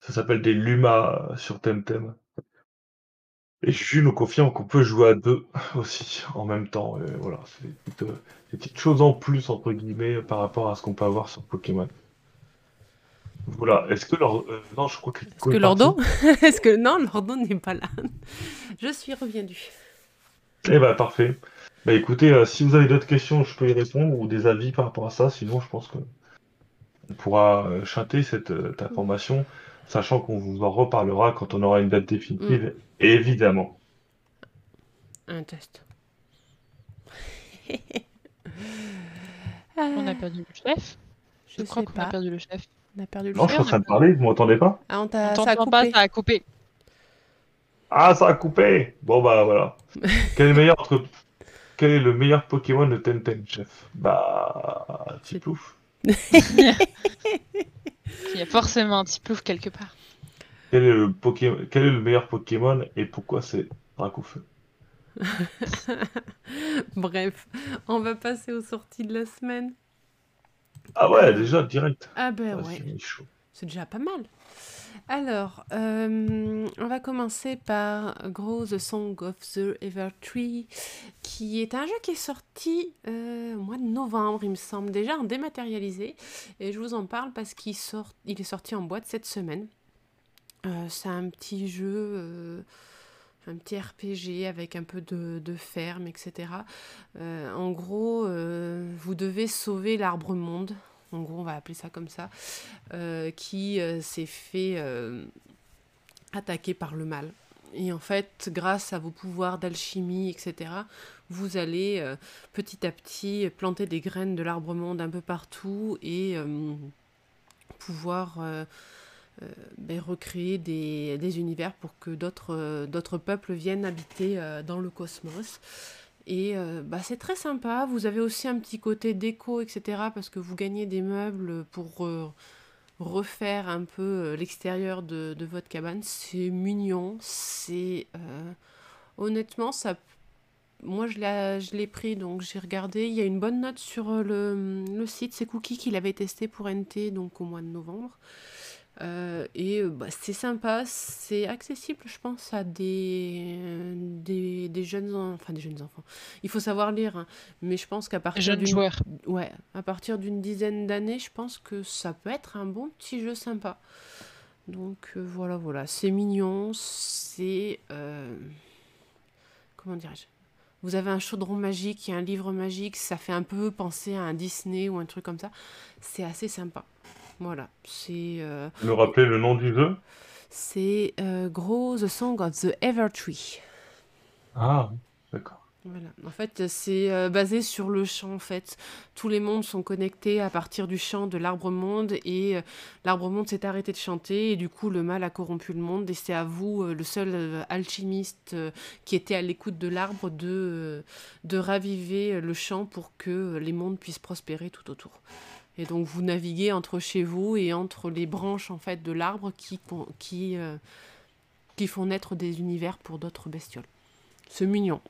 Ça s'appelle des Lumas euh, sur Temtem. Et je nous confirme qu'on peut jouer à deux aussi en même temps. Et voilà, c'est des petites, euh, des petites choses en plus, entre guillemets, par rapport à ce qu'on peut avoir sur Pokémon. Voilà. Est-ce que leur. euh, non, je crois que Est-ce Nico que est Lordo parti. Est-ce que non, Lordo n'est pas là. Je suis reviendu. Eh ben, parfait. Bah écoutez, euh, si vous avez d'autres questions, je peux y répondre ou des avis par rapport à ça. Sinon, je pense que on pourra euh, chatter cette, euh, cette information, sachant qu'on vous en reparlera quand on aura une date Mm, définitive, évidemment. Un test. On a Ah, perdu le chef. Je je crois sais qu'on a pas. perdu le chef. On a perdu le Non, je suis Ouais, en chef. on a train de perdu. parler, vous m'entendez pas? Ah, on On t'a... ça a t'entend pas, coupé. ça a coupé. Ah, ça a coupé! Bon bah voilà. Quel est le meilleur entre- Quel est le meilleur Pokémon de Temtem, chef? Bah, C'est- Tiplouf. Il y a il y a forcément un petit plouf quelque part. Quel est le Poké- Quel est le meilleur Pokémon et pourquoi c'est Dracoufeu? Bref, on va passer aux sorties de la semaine. Ah ouais, déjà direct. Ah ben Ah, ouais, c'est chaud. c'est déjà pas mal. Alors, euh, on va commencer par Grow: The Song of the Evertree, qui est un jeu qui est sorti euh, au mois de novembre, il me semble, déjà en dématérialisé. Et je vous en parle parce qu'il sort, il est sorti en boîte cette semaine. Euh, c'est un petit jeu, euh, un petit R P G avec un peu de, de ferme, et cetera. Euh, en gros, euh, vous devez sauver l'arbre monde. En gros, on va appeler ça comme ça, euh, qui euh, s'est fait euh, attaqué par le mal. Et en fait, grâce à vos pouvoirs d'alchimie, et cetera, vous allez euh, petit à petit planter des graines de l'arbre-monde un peu partout et euh, pouvoir euh, euh, ben, recréer des, des univers pour que d'autres euh, d'autres peuples viennent habiter euh, dans le cosmos. Et euh, bah, c'est très sympa. Vous avez aussi un petit côté déco, et cetera, parce que vous gagnez des meubles pour euh, refaire un peu euh, l'extérieur de, de votre cabane. C'est mignon, c'est... euh, honnêtement, ça... moi je l'ai, je l'ai pris, donc j'ai regardé. Il y a une bonne note sur euh, le, le site. C'est Cookie qui l'avait testé pour N T, donc au mois de novembre. Euh, et euh, bah, c'est sympa, c'est accessible, je pense, à des, euh, des, des jeunes, en- enfin des jeunes enfants. Il faut savoir lire, hein, mais je pense qu'à partir Jeune d'une, joueur. ouais, à partir d'une dizaine d'années, je pense que ça peut être un bon petit jeu sympa. Donc euh, voilà, voilà, c'est mignon, c'est, euh, comment dirais-je? Vous avez un chaudron magique et un livre magique, ça fait un peu penser à un Disney ou un truc comme ça. C'est assez sympa. Voilà, c'est euh, Me rappeler le nom du jeu? c'est euh, Grow: The Song of the Evertree. Ah, oui, d'accord. Voilà. En fait, c'est euh, basé sur le chant, en fait. Tous les mondes sont connectés à partir du chant de l'arbre-monde et euh, l'arbre-monde s'est arrêté de chanter et du coup, le mal a corrompu le monde et c'est à vous, euh, le seul euh, alchimiste euh, qui était à l'écoute de l'arbre, de, euh, de raviver euh, le chant pour que euh, les mondes puissent prospérer tout autour. Et donc, vous naviguez entre chez vous et entre les branches, en fait, de l'arbre qui, con- qui, euh, qui font naître des univers pour d'autres bestioles. C'est mignon.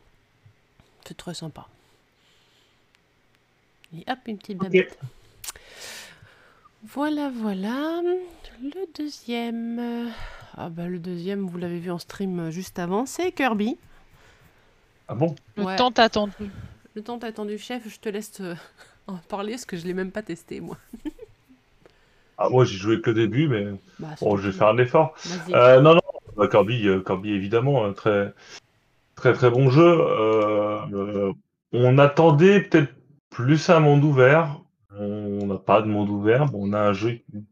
C'est très sympa. Et hop, une petite Ok. babette. Voilà, voilà. Le deuxième. euh, Ah bah le deuxième, vous l'avez vu en stream euh, juste avant, c'est Kirby. Ah bon? Le Ouais, temps attendu. le temps t'as attendu, chef, je te laisse euh, en parler parce que je l'ai même pas testé, moi. Ah, moi j'ai joué que le début, mais Bah, c'est bon, je vais faire normal. un effort. Vas-y. Euh, non, non, bah, Kirby, euh, Kirby évidemment, un très, très, très bon jeu. Euh, euh, on attendait peut-être plus un monde ouvert. On n'a pas de monde ouvert, mais on a un jeu qui,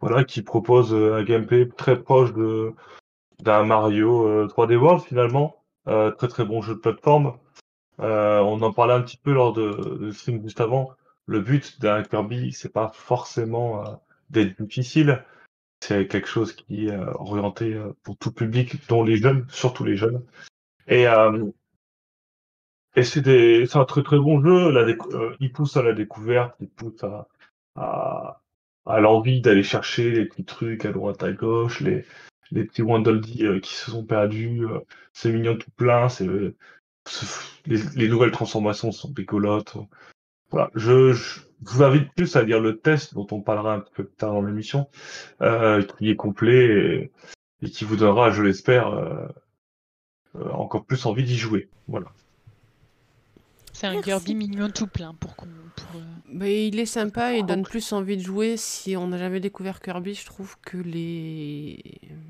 voilà, qui propose euh, un gameplay très proche de d'un Mario euh, trois D World finalement. Euh, très, très bon jeu de plateforme. Euh, on en parlait un petit peu lors de, de stream juste avant. Le but d'un Kirby, c'est pas forcément euh, d'être difficile. C'est quelque chose qui est euh, orienté euh, pour tout public, dont les jeunes, surtout les jeunes. Et euh, Et c'est des, c'est un très très bon jeu. La décou- euh, il pousse à la découverte, il pousse à, à, à l'envie d'aller chercher les petits trucs à droite à gauche, les, les petits Wandaldi euh, qui se sont perdus. Euh, c'est mignon tout plein. C'est, euh, c'est les, les nouvelles transformations sont rigolotes. Voilà. Je, je vous invite plus à lire le test dont on parlera un petit peu plus tard dans l'émission, euh, qui est complet et, et qui vous donnera, je l'espère, euh, euh, encore plus envie d'y jouer. Voilà. C'est un Merci. Kirby mignon tout plein pour qu'on. Pour... Mais il est sympa, il donne plus envie de jouer. Si on n'a jamais découvert Kirby, je trouve que les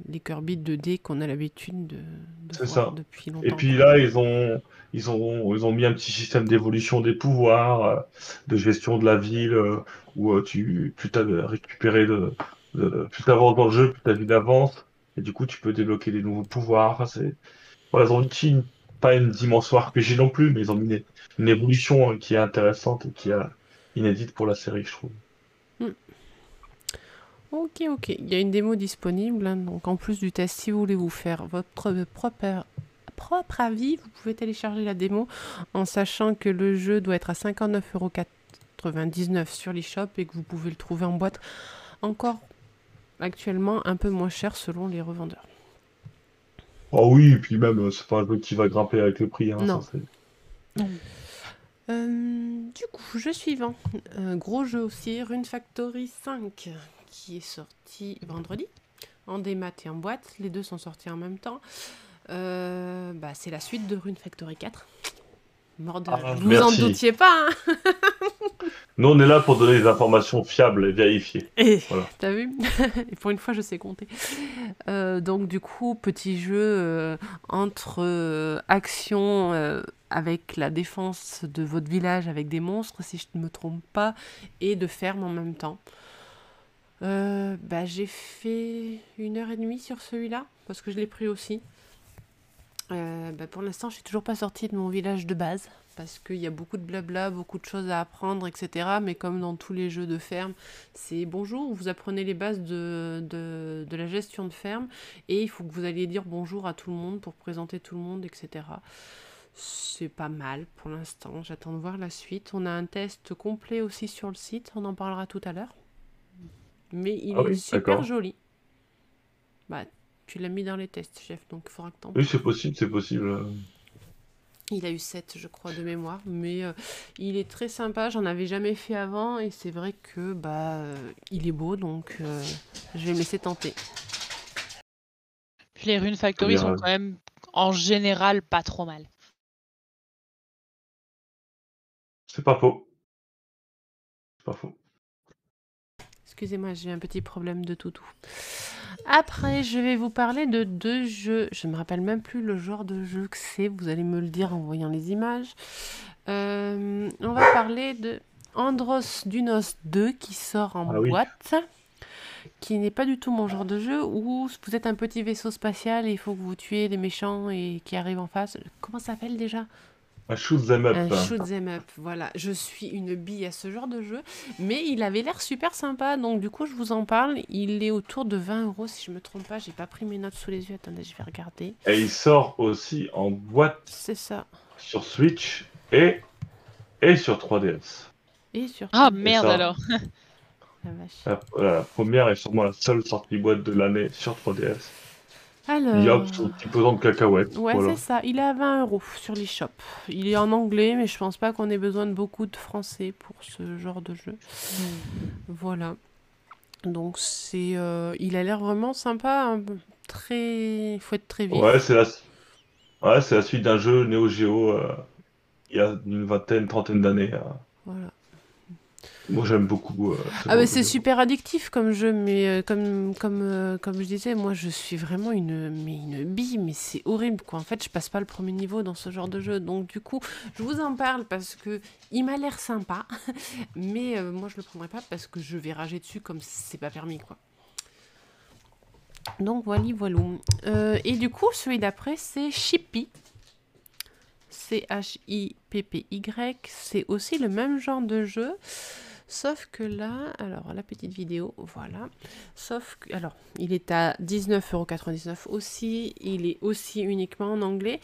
les Kirby deux D qu'on a l'habitude de, de voir ça. Depuis longtemps. Et puis là, ils ont ils ont ils ont mis un petit système d'évolution des pouvoirs, de gestion de la ville, où tu plus t'as récupéré de, de plus t'avances dans le jeu, plus ta vie d'avance, et du coup tu peux débloquer des nouveaux pouvoirs. Enfin, c'est voilà, ils ont une pas une dimension R P G non plus, mais ils ont mis une, une évolution qui est intéressante et qui est inédite pour la série, je trouve. Mm. Ok, ok. Il y a une démo disponible, hein, donc en plus du test, si vous voulez vous faire votre propre, propre avis, vous pouvez télécharger la démo en sachant que le jeu doit être à cinquante-neuf euros quatre-vingt-dix-neuf sur l'eShop et que vous pouvez le trouver en boîte encore actuellement un peu moins cher selon les revendeurs. Oh oui, et puis même, c'est pas un jeu qui va grimper avec le prix. Hein, non. Ça, c'est... Euh, du coup, jeu suivant. Un gros jeu aussi, Rune Factory cinq, qui est sorti vendredi, en démat et en boîte. Les deux sont sortis en même temps. Euh, bah, c'est la suite de Rune Factory quatre. Mort de... Ah, vous merci. En doutiez pas, hein. Nous, on est là pour donner des informations fiables et vérifiées. Et, voilà. T'as vu. Et pour une fois, je sais compter. Euh, donc, du coup, petit jeu euh, entre euh, action euh, avec la défense de votre village avec des monstres, si je ne me trompe pas, et de ferme en même temps. Euh, bah, j'ai fait une heure et demie sur celui-là, parce que je l'ai pris aussi. Euh, bah pour l'instant, je suis toujours pas sortie de mon village de base parce qu'il y a beaucoup de blabla, beaucoup de choses à apprendre, et cetera. Mais comme dans tous les jeux de ferme, c'est bonjour, vous apprenez les bases de, de, de la gestion de ferme et il faut que vous alliez dire bonjour à tout le monde pour présenter tout le monde, et cetera. C'est pas mal pour l'instant, j'attends de voir la suite. On a un test complet aussi sur le site, on en parlera tout à l'heure. Mais il ah est oui, super d'accord. joli. Bah, tu l'as mis dans les tests, chef, donc il faudra que t'en... Oui, c'est possible, c'est possible. Il a eu sept, je crois, de mémoire, mais euh, il est très sympa, j'en avais jamais fait avant, et c'est vrai que bah euh, il est beau, donc euh, je vais me laisser tenter. Les Rune Factory bien, sont ouais. quand même, en général, pas trop mal. C'est pas faux. C'est pas faux. Excusez-moi, j'ai un petit problème de toutou. Après, je vais vous parler de deux jeux. Je ne me rappelle même plus le genre de jeu que c'est. Vous allez me le dire en voyant les images. Euh, on va parler de Andro Dunos deux qui sort en ah, boîte, oui. qui n'est pas du tout mon genre de jeu, où vous êtes un petit vaisseau spatial et il faut que vous tuiez des méchants et qui arrivent en face. Comment ça s'appelle déjà ? Un shoot them up. Un shoot them up, voilà. Je suis une bille à ce genre de jeu, mais il avait l'air super sympa, donc du coup, je vous en parle. Il est autour de vingt euros, si je ne me trompe pas. J'ai pas pris mes notes sous les yeux. Attendez, je vais regarder. Et il sort aussi en boîte. C'est ça. Sur Switch et, et sur trois D S. Et sur... Ah, merde ça... alors la vache. La, la, la première est sûrement la seule sortie boîte de l'année sur trois D S. Alors... Il y a un petit pesant de cacahuètes. Ouais, voilà. C'est ça. Il est à vingt euros sur l'eShop. Il est en anglais, mais je pense pas qu'on ait besoin de beaucoup de français pour ce genre de jeu. Mmh. Voilà. Donc, c'est, euh... il a l'air vraiment sympa. Hein. Très... Il faut être très vif. Ouais, c'est la, ouais, c'est la suite d'un jeu Neo Geo euh... il y a une vingtaine, trentaine d'années. Euh... Voilà. Moi j'aime beaucoup. Euh, ah bah c'est super addictif comme jeu, mais euh, comme comme euh, comme je disais, moi je suis vraiment une mais une bille, mais c'est horrible quoi. En fait, je passe pas le premier niveau dans ce genre de jeu, donc du coup je vous en parle parce que il m'a l'air sympa, mais euh, moi je le prendrai pas parce que je vais rager dessus comme c'est pas permis quoi. Donc voilà, voilà. Euh, et du coup celui d'après c'est Chippy. C H I P P Y, c'est aussi le même genre de jeu, Sauf que là, alors la petite vidéo, voilà. Sauf que, alors, il est à dix-neuf euros quatre-vingt-dix-neuf aussi. Il est aussi uniquement en anglais.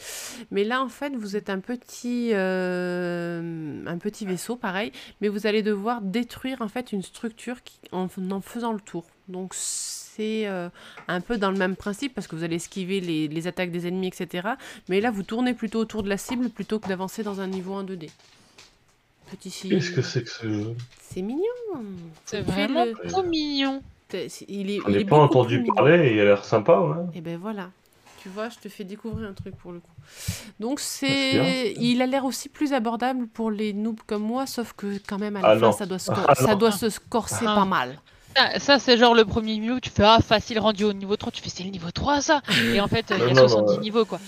Mais là, en fait, vous êtes un petit, euh, un petit vaisseau, pareil. Mais vous allez devoir détruire, en fait, une structure qui, en, en faisant le tour. Donc, c'est euh, un peu dans le même principe, parce que vous allez esquiver les, les attaques des ennemis, et cetera. Mais là, vous tournez plutôt autour de la cible, plutôt que d'avancer dans un niveau en deux D. Qu'est-ce que c'est que ce jeu? C'est mignon. C'est vraiment le... trop mignon. Est... Il est... On n'est pas entendu parler, il a l'air sympa. Ouais. Et ben voilà. Tu vois, je te fais découvrir un truc pour le coup. Donc, c'est... il a l'air aussi plus abordable pour les noobs comme moi, sauf que quand même, à la ah fin, ça doit se, ah ça doit se corser ah. pas mal. Ah, ça, c'est genre le premier niveau, tu fais ah, facile, rendu au niveau trois, tu fais c'est le niveau trois, ça. Et en fait, il euh, y a non, soixante-dix non, ouais. niveaux, quoi.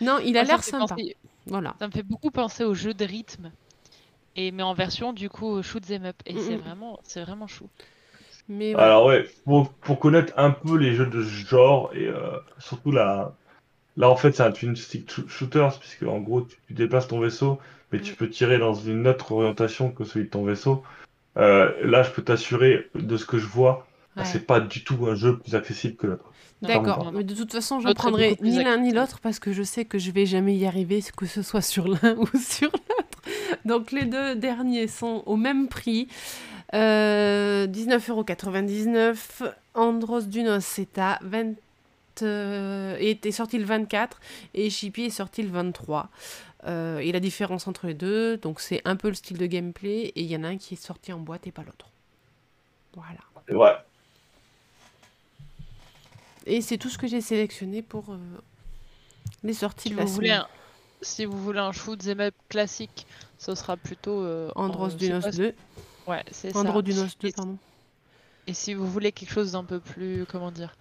Non, il a l'air sympa. Penser... Voilà. Ça me fait beaucoup penser au jeu de rythme. Et mais en version du coup shoot them up et mmh. c'est vraiment c'est vraiment chou. Mais ouais. Alors ouais, pour, pour connaître un peu les jeux de ce genre et euh, surtout là là en fait c'est un twin stick shooter puisque en gros tu, tu déplaces ton vaisseau mais mmh. tu peux tirer dans une autre orientation que celui de ton vaisseau. Euh, là je peux t'assurer de ce que je vois, ouais. c'est pas du tout un jeu plus accessible que l'autre. D'accord, mais de toute façon, je ne prendrai ni l'un ni l'autre parce que je sais que je ne vais jamais y arriver, que ce soit sur l'un ou sur l'autre. Donc, les deux derniers sont au même prix. Euh, dix-neuf euros quatre-vingt-dix-neuf. Andro Dunos est à vingt... Euh, est, est sorti le vingt-quatre et Chippy est sorti le vingt-trois. Euh, et la différence entre les deux, donc c'est un peu le style de gameplay et il y en a un qui est sorti en boîte et pas l'autre. Voilà. Ouais. Et c'est tout ce que j'ai sélectionné pour euh, les sorties si de la vous semaine. Un, si vous voulez un shoot'em up classique, ce sera plutôt... Euh, Andros en, Dunos deux. Ouais, c'est ça. Andro Dunos deux, pardon. Et si vous voulez quelque chose d'un peu plus... Comment dire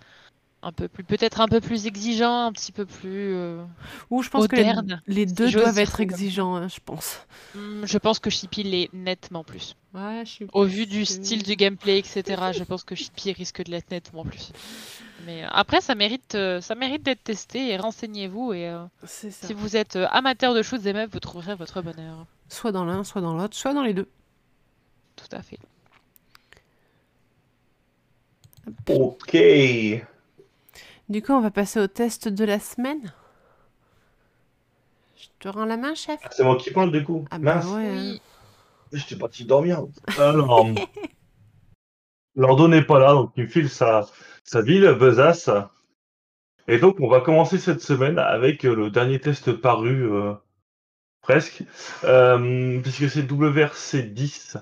un peu plus peut-être un peu plus exigeant, un petit peu plus euh, ou je pense moderne. Que les, les deux doivent être exigeants, hein, je pense. Mmh, je pense que Chippy l'est nettement plus. Ouais, je suis Au plus vu plus... du style du gameplay, et cetera, je pense que Chippy risque de l'être nettement plus. Mais après, ça mérite, euh, ça mérite d'être testé et renseignez-vous. Et euh, si vous êtes euh, amateur de shoot'em up, vous trouverez votre bonheur. Soit dans l'un, soit dans l'autre, soit dans les deux. Tout à fait. Ok. Du coup, on va passer au test de la semaine. Je te rends la main, chef. Ah, c'est moi qui parle, du coup. Ah mince. Bah ouais, oui. J'étais parti dormir. Alors, Lando n'est pas là, donc il me file sa, sa ville, Besace. Et donc, on va commencer cette semaine avec le dernier test paru, euh, presque, euh, puisque c'est W R C dix.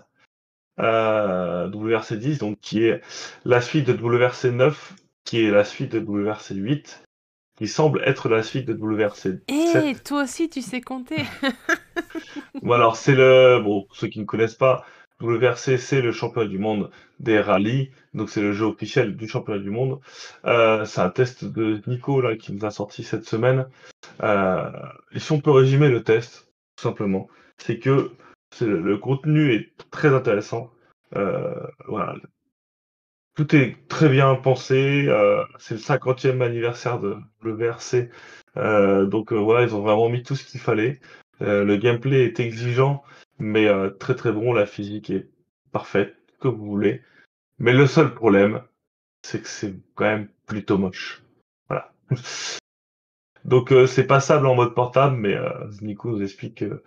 Euh, W R C dix, donc qui est la suite de W R C neuf. Qui est la suite de W R C huit, qui semble être la suite de W R C sept. Et toi aussi, tu sais compter. Bon, alors, c'est le... Bon, pour ceux qui ne connaissent pas, W R C, c'est le championnat du monde des rallyes. Donc, c'est le jeu officiel du championnat du monde. Euh, c'est un test de Nico, là, qui nous a sorti cette semaine. Euh, et si on peut résumer le test, tout simplement, c'est que c'est le, le contenu est très intéressant. Euh, voilà. Tout est très bien pensé, euh, c'est le cinquantième anniversaire de W R C, euh, donc voilà, euh, ouais, ils ont vraiment mis tout ce qu'il fallait. Euh, le gameplay est exigeant, mais euh, très très bon, la physique est parfaite, comme vous voulez. Mais le seul problème, c'est que c'est quand même plutôt moche. Voilà. Donc euh, c'est passable en mode portable, mais euh, Nico nous explique que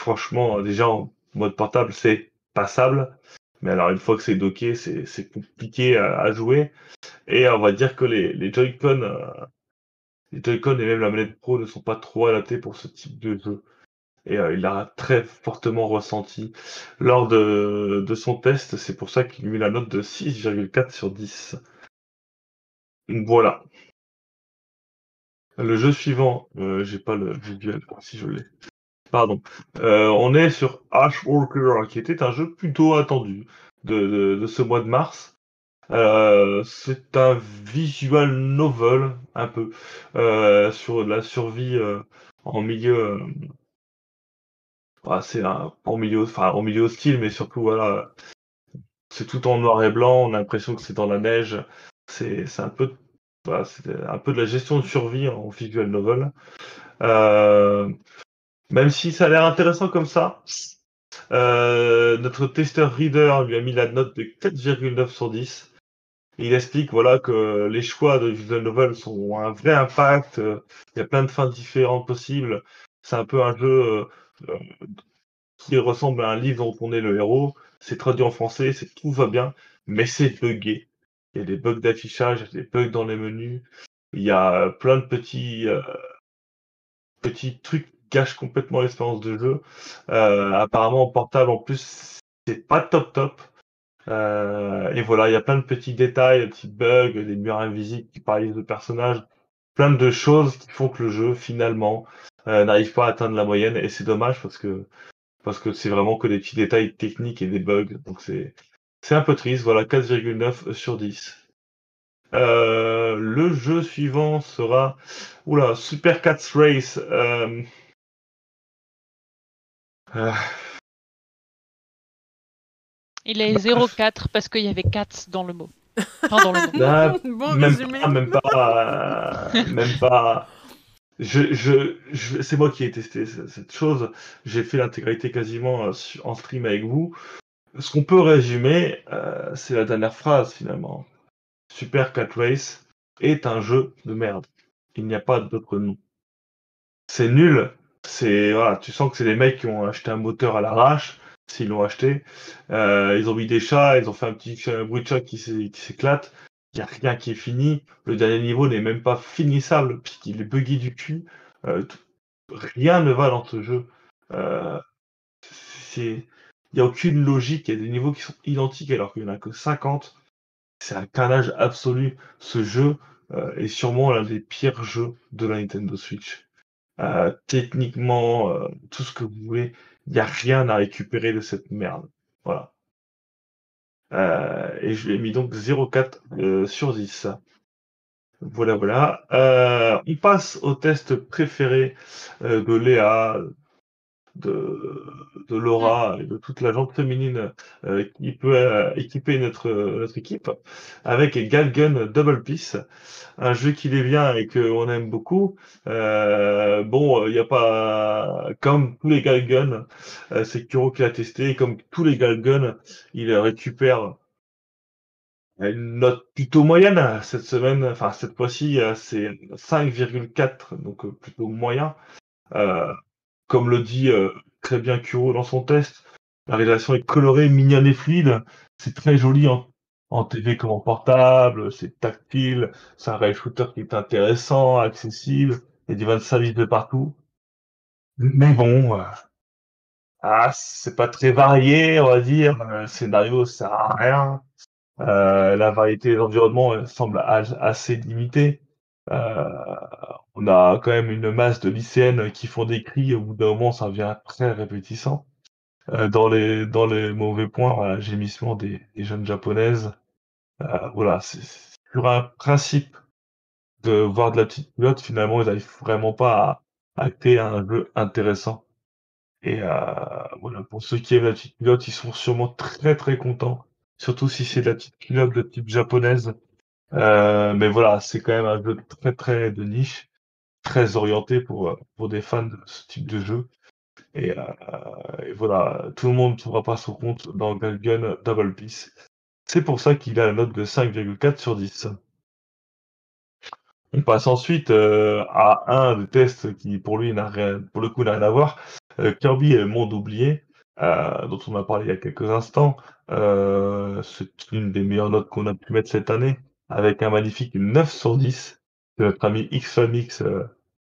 franchement, déjà en mode portable, c'est passable. Mais alors, une fois que c'est docké, c'est, c'est compliqué à, à jouer. Et on va dire que les, les Joy-Con, euh, les Joy-Con et même la manette Pro ne sont pas trop adaptés pour ce type de jeu. Et euh, il l'a très fortement ressenti lors de, de son test. C'est pour ça qu'il met la note de six virgule quatre sur dix. Voilà. Le jeu suivant, euh, j'ai pas le visuel, si je l'ai. Pardon. Euh, on est sur Ashwalker, qui était un jeu plutôt attendu de, de, de ce mois de mars. Euh, c'est un visual novel, un peu, euh, sur de la survie euh, en milieu... Euh, bah, c'est un, en milieu, enfin, en milieu hostile, mais surtout, voilà, c'est tout en noir et blanc, on a l'impression que c'est dans la neige. C'est, c'est, un peu, bah, c'est un peu de la gestion de survie en visual novel. Euh... Même si ça a l'air intéressant comme ça, Euh, notre testeur Reader lui a mis la note de quatre virgule neuf sur dix. Il explique voilà, que les choix de Visual Novel ont un vrai impact. Il y a plein de fins différentes possibles. C'est un peu un jeu euh, qui ressemble à un livre dont on est le héros. C'est traduit en français, c'est, tout va bien, mais c'est buggé. Il y a des bugs d'affichage, des bugs dans les menus. Il y a plein de petits, euh, petits trucs qui gâchent complètement l'expérience de jeu. Euh, apparemment, en portable, en plus, c'est pas top top. Euh, et voilà, il y a plein de petits détails, des petits bugs, des murs invisibles qui paralysent le personnage. Plein de choses qui font que le jeu, finalement, euh, n'arrive pas à atteindre la moyenne. Et c'est dommage parce que parce que c'est vraiment que des petits détails techniques et des bugs. Donc c'est, c'est un peu triste. Voilà, quatre virgule neuf sur dix. Euh, le jeu suivant sera oula Super Cats Race. Euh... Euh... Il est zéro virgule quatre parce qu'il y avait cats dans le mot. Enfin, dans le mot. Là, bon même résumé. Pas, même pas, euh, même pas. Je, je, je, c'est moi qui ai testé cette chose. J'ai fait l'intégralité quasiment en stream avec vous. Ce qu'on peut résumer, euh, c'est la dernière phrase finalement. Super Cat Race est un jeu de merde. Il n'y a pas d'autre nom. C'est nul. C'est voilà, tu sens que c'est des mecs qui ont acheté un moteur à l'arrache, s'ils l'ont acheté. Euh, ils ont mis des chats, ils ont fait un petit un bruit de chat qui, s'é, qui s'éclate. Il n'y a rien qui est fini. Le dernier niveau n'est même pas finissable puisqu'il est buggé du cul. Euh, tout, rien ne va dans ce jeu. Euh, c'est, il n'y a aucune logique. Il y a des niveaux qui sont identiques alors qu'il n'y en a que cinquante. C'est un carnage absolu. Ce jeu euh, est sûrement l'un des pires jeux de la Nintendo Switch. Euh, techniquement, euh, tout ce que vous voulez, il n'y a rien à récupérer de cette merde. Voilà. Euh, et je lui ai mis donc zéro virgule quatre euh, sur dix. Voilà, voilà. Euh, on passe au test préféré euh, de Léa, de, de Laura et de toute la gente féminine euh, qui peut euh, équiper notre, notre équipe avec Gal*Gun Double Peace, un jeu qui est bien et qu'on aime beaucoup. Euh, bon, il n'y a pas, comme tous les Gal*Gun, euh, c'est Kuro qui l'a testé, et comme tous les Gal*Gun, il récupère une note plutôt moyenne cette semaine, enfin cette fois-ci c'est cinq virgule quatre, donc plutôt moyen. Euh, Comme le dit euh, très bien Kuro dans son test, la réalisation est colorée, mignonne et fluide. C'est très joli en, en T V comme en portable, c'est tactile, c'est un rail shooter qui est intéressant, accessible, il y a des vannes de service de partout. Mais bon, euh, ah, c'est pas très varié, on va dire. Le scénario sert à rien. Euh, la variété des environnements semble assez limitée. Euh, on a quand même une masse de lycéennes qui font des cris, au bout d'un moment ça devient très répétissant. Euh, dans les dans les mauvais points, voilà, gémissement des, des jeunes japonaises. Euh, voilà, c'est sur un principe de voir de la petite pilote, finalement ils n'arrivent vraiment pas à, à créer un jeu intéressant. Et euh, voilà, pour ceux qui aiment la petite pilote, ils sont sûrement très très contents, surtout si c'est de la petite pilote de type japonaise. Euh, mais voilà, c'est quand même un jeu très très de niche, très orienté pour pour des fans de ce type de jeu. Et, euh, et voilà, tout le monde ne trouvera pas son compte dans Gal*Gun Double Peace. C'est pour ça qu'il a la note de cinq virgule quatre sur dix. On passe ensuite euh, à un des tests qui pour lui n'a rien, pour le coup n'a rien à voir. Euh, Kirby et Monde Oublié, euh, dont on a parlé il y a quelques instants. Euh, c'est une des meilleures notes qu'on a pu mettre cette année, avec un magnifique neuf sur dix, que notre ami X-Famix, euh,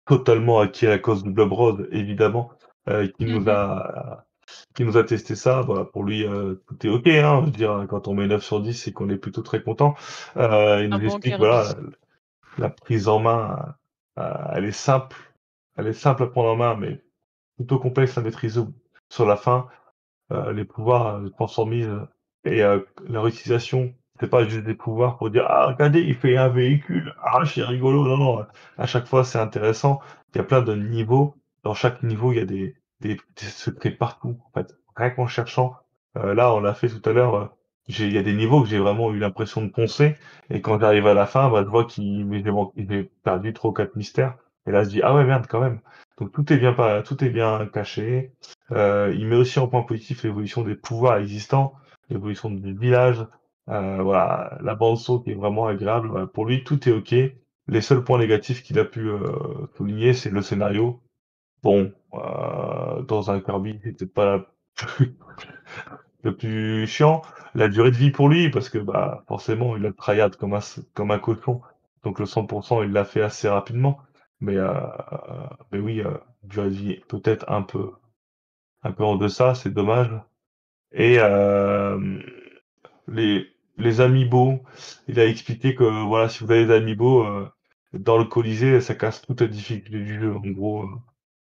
totalement acquis à cause du Blob Road, évidemment, euh, qui mm-hmm. nous a qui nous a testé ça. Voilà, pour lui, euh, tout est OK. Hein, je veux dire, quand on met neuf sur dix, c'est qu'on est plutôt très content. Euh, il ah nous bon, explique, voilà, la prise en main, euh, elle est simple. Elle est simple à prendre en main, mais plutôt complexe à maîtriser sur la fin. Euh, les pouvoirs, je pense, sont mis, euh, et euh, la réutilisation, c'est pas juste des pouvoirs pour dire « Ah, regardez, il fait un véhicule. Ah, c'est rigolo. » Non, non. À chaque fois, c'est intéressant. Il y a plein de niveaux. Dans chaque niveau, il y a des, des, des secrets partout, en fait. Rien qu'en cherchant. Euh, là, on l'a fait tout à l'heure. Euh, j'ai, il y a des niveaux que j'ai vraiment eu l'impression de poncer. Et quand j'arrive à la fin, bah, je vois qu'il j'ai perdu trois ou quatre mystères. Et là, je dis « Ah ouais, merde, quand même. » Donc tout est bien, pa- tout est bien caché. Euh, il met aussi en point positif l'évolution des pouvoirs existants, l'évolution du village, euh, voilà, la bande-son qui est vraiment agréable. Voilà, pour lui, tout est OK. Les seuls points négatifs qu'il a pu euh, souligner, c'est le scénario. Bon, euh, dans un Kirby, c'était pas la plus... le plus chiant. La durée de vie pour lui, parce que bah forcément, il a tryhard comme un, comme un cochon. Donc le cent pour cent, il l'a fait assez rapidement. Mais, euh, mais oui, euh, durée de vie peut-être un peu, un peu en deçà, c'est dommage. Et euh, les, les amiibo, il a expliqué que voilà, si vous avez des amiibo, euh, dans le Colisée, ça casse toute la difficulté du jeu. En gros,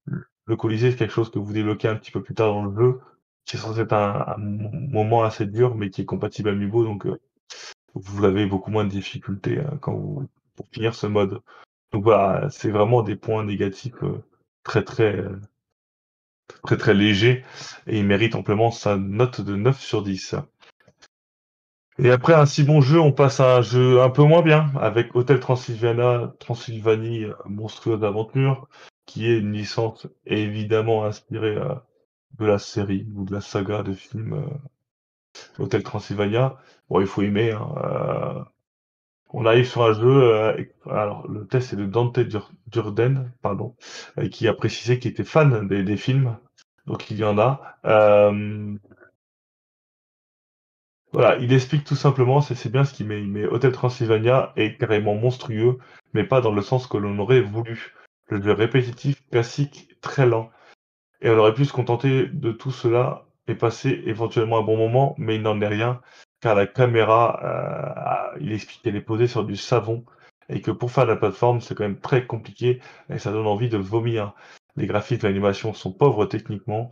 euh, le Colisée, c'est quelque chose que vous débloquez un petit peu plus tard dans le jeu, qui est censé être un, un moment assez dur, mais qui est compatible amiibo, donc euh, vous avez beaucoup moins de difficultés hein, quand vous, pour finir ce mode. Donc voilà, c'est vraiment des points négatifs euh, très très euh, très très légers et il mérite amplement sa note de neuf sur dix. Et après un si bon jeu, on passe à un jeu un peu moins bien avec Hotel Transylvania, Transylvanie Monstrueuse Aventure, qui est une licence évidemment inspirée euh, de la série ou de la saga de films euh, Hotel Transylvania. Bon, il faut aimer. Hein, euh... On arrive sur un jeu, euh, alors le test c'est de Dante Dur- Durden, pardon, euh, qui a précisé qu'il était fan des, des films, donc il y en a. Euh... Voilà, il explique tout simplement, c'est, c'est bien ce qu'il met, il met Hotel Transylvania est carrément monstrueux, mais pas dans le sens que l'on aurait voulu. Le jeu répétitif, classique, très lent. Et on aurait pu se contenter de tout cela et passer éventuellement un bon moment, mais il n'en est rien. Car la caméra, euh, il explique qu'elle est posée sur du savon et que pour faire de la plateforme, c'est quand même très compliqué et ça donne envie de vomir. Les graphismes et l'animation sont pauvres techniquement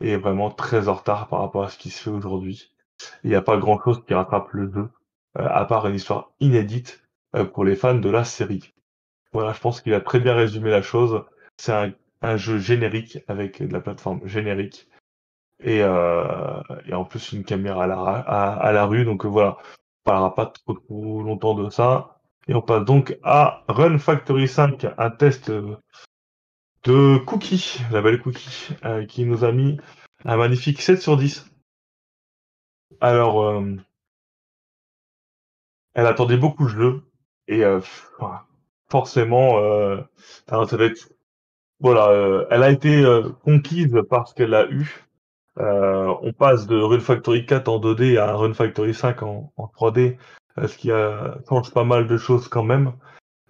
et vraiment très en retard par rapport à ce qui se fait aujourd'hui. Il n'y a pas grand-chose qui rattrape le jeu, euh, à part une histoire inédite euh, pour les fans de la série. Voilà, je pense qu'il a très bien résumé la chose. C'est un, un jeu générique avec de la plateforme générique. Et, euh, et en plus une caméra à la, à, à la rue, donc voilà, on parlera pas trop, trop longtemps de ça. Et on passe donc à Rune Factory cinq, un test de Cookie, la belle Cookie, euh, qui nous a mis un magnifique sept sur dix. Alors, euh, elle attendait beaucoup le jeu, et euh, forcément, euh, ça va être, voilà, euh, elle a été euh, conquise par ce qu'elle a eu. Euh, on passe de Rune Factory quatre en deux D à Rune Factory cinq en, en trois D, ce qui euh, change pas mal de choses quand même.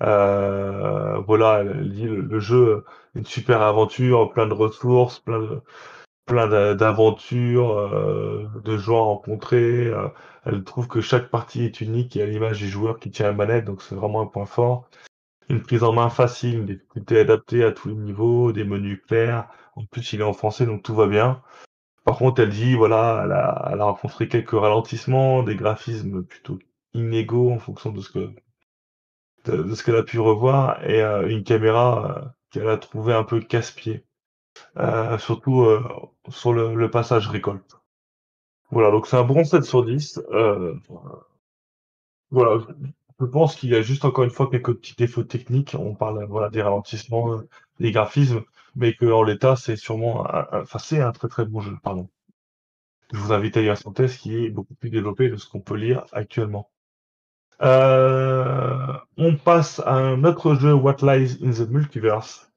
Euh, voilà, le, le jeu, une super aventure, plein de ressources, plein de, plein d'aventures, euh, de gens à rencontrer. Euh, elle trouve que chaque partie est unique et à l'image du joueur qui tient la manette, donc c'est vraiment un point fort. Une prise en main facile, des difficultés adaptées à tous les niveaux, des menus clairs. En plus, il est en français, donc tout va bien. Par contre, elle dit, voilà, elle a, elle a rencontré quelques ralentissements, des graphismes plutôt inégaux en fonction de ce que de, de ce qu'elle a pu revoir, et euh, une caméra euh, qu'elle a trouvée un peu casse-pied, euh, surtout euh, sur le, le passage récolte. Voilà, donc c'est un bon sept sur dix. Euh, voilà, je pense qu'il y a juste encore une fois quelques petits défauts techniques. On parle voilà des ralentissements, euh, des graphismes. Mais que en l'état, c'est sûrement un, un, enfin, c'est un très très bon jeu, pardon. Je vous invite à lire son test qui est beaucoup plus développé de ce qu'on peut lire actuellement. Euh, on passe à un autre jeu, What Lies in the Multiverse,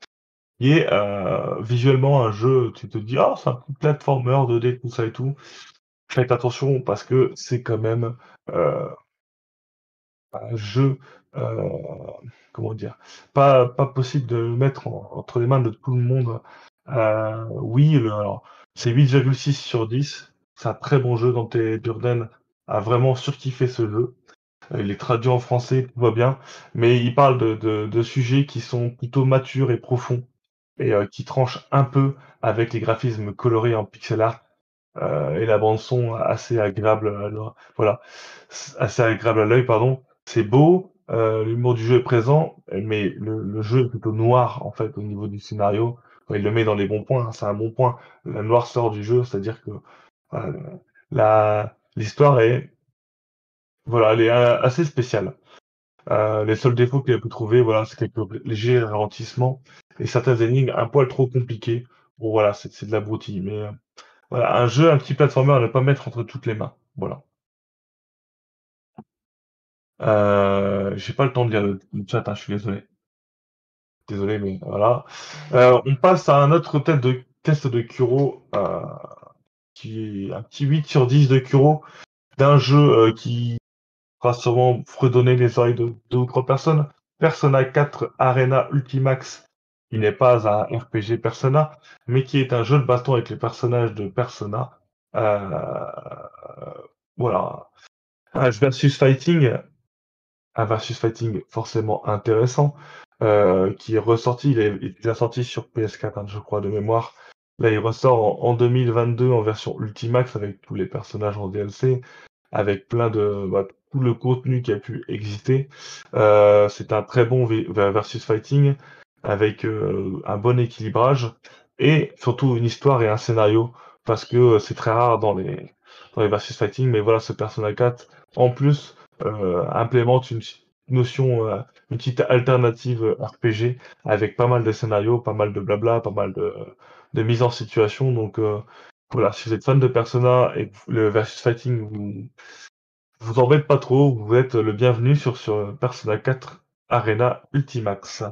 qui est euh, visuellement un jeu, tu te dis, ah, oh, c'est un platformer deux D, tout ça et tout. Faites attention parce que c'est quand même euh, un jeu. Euh, comment dire, pas pas possible de le mettre en, entre les mains de tout le monde. Euh, oui, le, alors c'est huit virgule six sur dix. C'est un très bon jeu. Dante Durden a vraiment surkiffé ce jeu. Euh, il est traduit en français, tout va bien, mais il parle de, de, de sujets qui sont plutôt matures et profonds et euh, qui tranchent un peu avec les graphismes colorés en pixel art euh, et la bande son assez agréable. Alors, voilà, assez agréable à l'œil, pardon. C'est beau. Euh, l'humour du jeu est présent, mais le, le jeu est plutôt noir en fait au niveau du scénario. Il le met dans les bons points, hein, c'est un bon point. La noirceur du jeu, c'est-à-dire que euh, la l'histoire est voilà, elle est euh, assez spéciale. Euh, les seuls défauts qu'il a pu trouver, voilà, c'est quelques légers ralentissements et certaines énigmes un poil trop compliquées. Bon, voilà, c'est c'est de l'abruti. Mais euh, voilà, un jeu, un petit platformer à ne pas mettre entre toutes les mains. Voilà. Euh, j'ai pas le temps de lire le, le chat, hein, je suis désolé. Désolé, mais voilà. Euh, on passe à un autre test de, test de Kuro, euh, qui est un petit huit sur dix de Kuro, d'un jeu euh, qui va sûrement fredonner les oreilles de deux ou trois personnes. Persona quatre Arena Ultimax, qui n'est pas un R P G Persona, mais qui est un jeu de baston avec les personnages de Persona. Euh, voilà. Un versus fighting, un versus fighting forcément intéressant. Euh, qui est ressorti, il est, il est déjà sorti sur P S quatre, hein, je crois, de mémoire. Là, il ressort en, en deux mille vingt-deux en version Ultimax avec tous les personnages en D L C, avec plein de bah, tout le contenu qui a pu exister. Euh, c'est un très bon v- versus fighting avec euh, un bon équilibrage et surtout une histoire et un scénario, parce que euh, c'est très rare dans les dans les versus fighting. Mais voilà, ce Persona quatre en plus euh, implémente une notion, euh, une petite alternative R P G avec pas mal de scénarios, pas mal de blabla, pas mal de, de mise en situation. Donc euh, voilà, si vous êtes fan de Persona et le versus fighting vous vous embête pas trop, vous êtes le bienvenu sur, sur Persona quatre Arena Ultimax.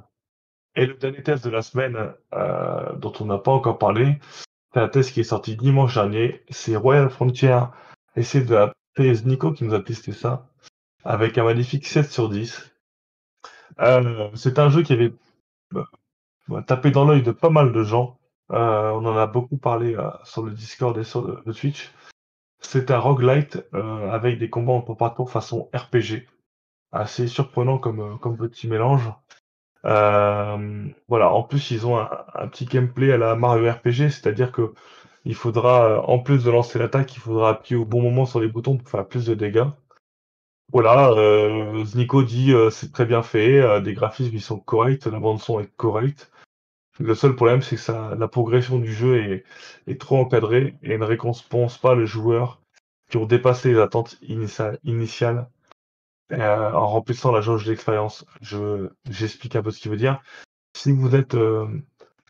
Et le dernier test de la semaine euh, dont on n'a pas encore parlé, c'est un test qui est sorti dimanche dernier, c'est Royal Frontier, et c'est de la P S Nico qui nous a testé ça, avec un magnifique sept sur dix. Euh, c'est un jeu qui avait bah, tapé dans l'œil de pas mal de gens. Euh, on en a beaucoup parlé euh, sur le Discord et sur le, le Twitch. C'est un roguelite euh, avec des combats en tour par tour façon R P G. Assez surprenant comme, euh, comme petit mélange. Euh, voilà. En plus, ils ont un, un petit gameplay à la Mario R P G, c'est-à-dire que il faudra, en plus de lancer l'attaque, il faudra appuyer au bon moment sur les boutons pour faire plus de dégâts. Voilà, euh, Nico dit euh, c'est très bien fait, euh, des graphismes ils sont corrects, la bande son est correcte. Le seul problème c'est que ça, la progression du jeu est, est trop encadrée et ne récompense pas les joueurs qui ont dépassé les attentes initia- initiales euh, en remplissant la jauge d'expérience. Je j'explique un peu ce qui veut dire. Si vous êtes euh,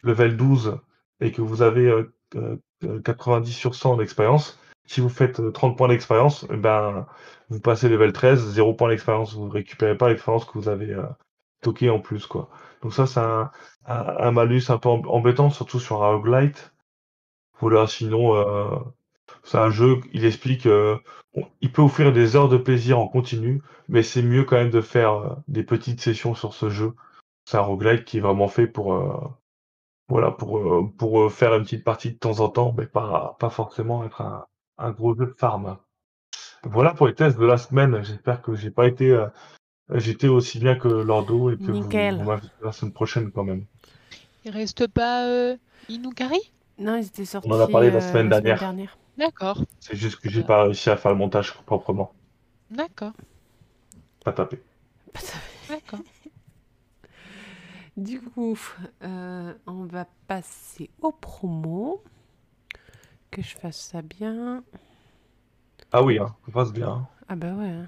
level douze et que vous avez euh, euh, quatre-vingt-dix sur cent d'expérience, si vous faites trente points d'expérience, ben vous passez level treize, zéro point d'expérience, vous ne récupérez pas l'expérience que vous avez euh, toquée en plus, quoi. Donc ça, c'est un, un, un malus un peu embêtant, surtout sur un roguelite. Voilà, sinon, euh, c'est un jeu, il explique, euh, on, il peut offrir des heures de plaisir en continu, mais c'est mieux quand même de faire euh, des petites sessions sur ce jeu. C'est un roguelite qui est vraiment fait pour... Euh, voilà, pour, euh, pour faire une petite partie de temps en temps, mais pas, pas forcément être un... un gros jeu de farm. Voilà pour les tests de la semaine. J'espère que j'ai pas été euh, j'étais aussi bien que Lordo et que Nickel. Vous, vous m'invitez la semaine prochaine quand même. Il reste pas euh, Inukari ? Non, ils étaient sortis. On en a parlé euh, la semaine, la dernière. semaine dernière. D'accord. C'est juste que j'ai euh... pas réussi à faire le montage proprement. D'accord. Pas tapé. Pas tapé. D'accord. Du coup, euh, on va passer aux promos. Que je fasse ça bien. Ah oui, hein, on passe bien. Ah bah ouais. Hein.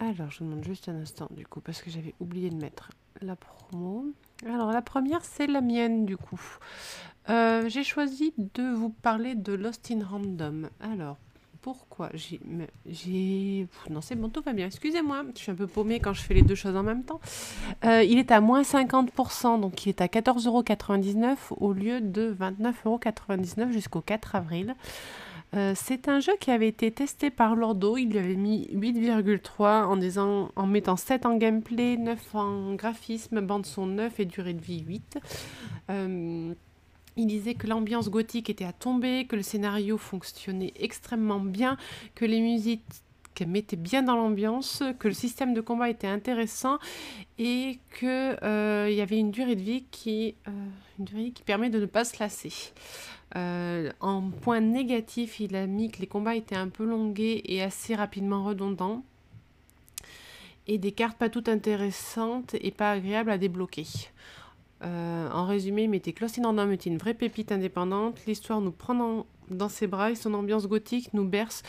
Alors, je vous demande juste un instant, du coup, parce que j'avais oublié de mettre la promo. Alors, la première, c'est la mienne, du coup. Euh, j'ai choisi de vous parler de Lost in Random. Alors, pourquoi j'ai... j'ai... Non, c'est bon, tout va bien. Excusez-moi, je suis un peu paumée quand je fais les deux choses en même temps. Euh, il est à moins cinquante pour cent, donc il est à quatorze euros quatre-vingt-dix-neuf au lieu de vingt-neuf euros quatre-vingt-dix-neuf jusqu'au quatre avril. Euh, c'est un jeu qui avait été testé par Lordo. Il lui avait mis huit virgule trois en, disant, en mettant sept en gameplay, neuf en graphisme, bande son neuf et durée de vie huit. Euh, Il disait que l'ambiance gothique était à tomber, que le scénario fonctionnait extrêmement bien, que les musiques mettaient bien dans l'ambiance, que le système de combat était intéressant et que euh, y avait une durée de vie qui, euh, une durée de vie qui permet de ne pas se lasser. Euh, en point négatif, il a mis que les combats étaient un peu longués et assez rapidement redondants, et des cartes pas toutes intéressantes et pas agréables à débloquer. Euh, en résumé, il mettait que Lost in Random était une vraie pépite indépendante. L'histoire nous prend dans, dans ses bras et son ambiance gothique nous berce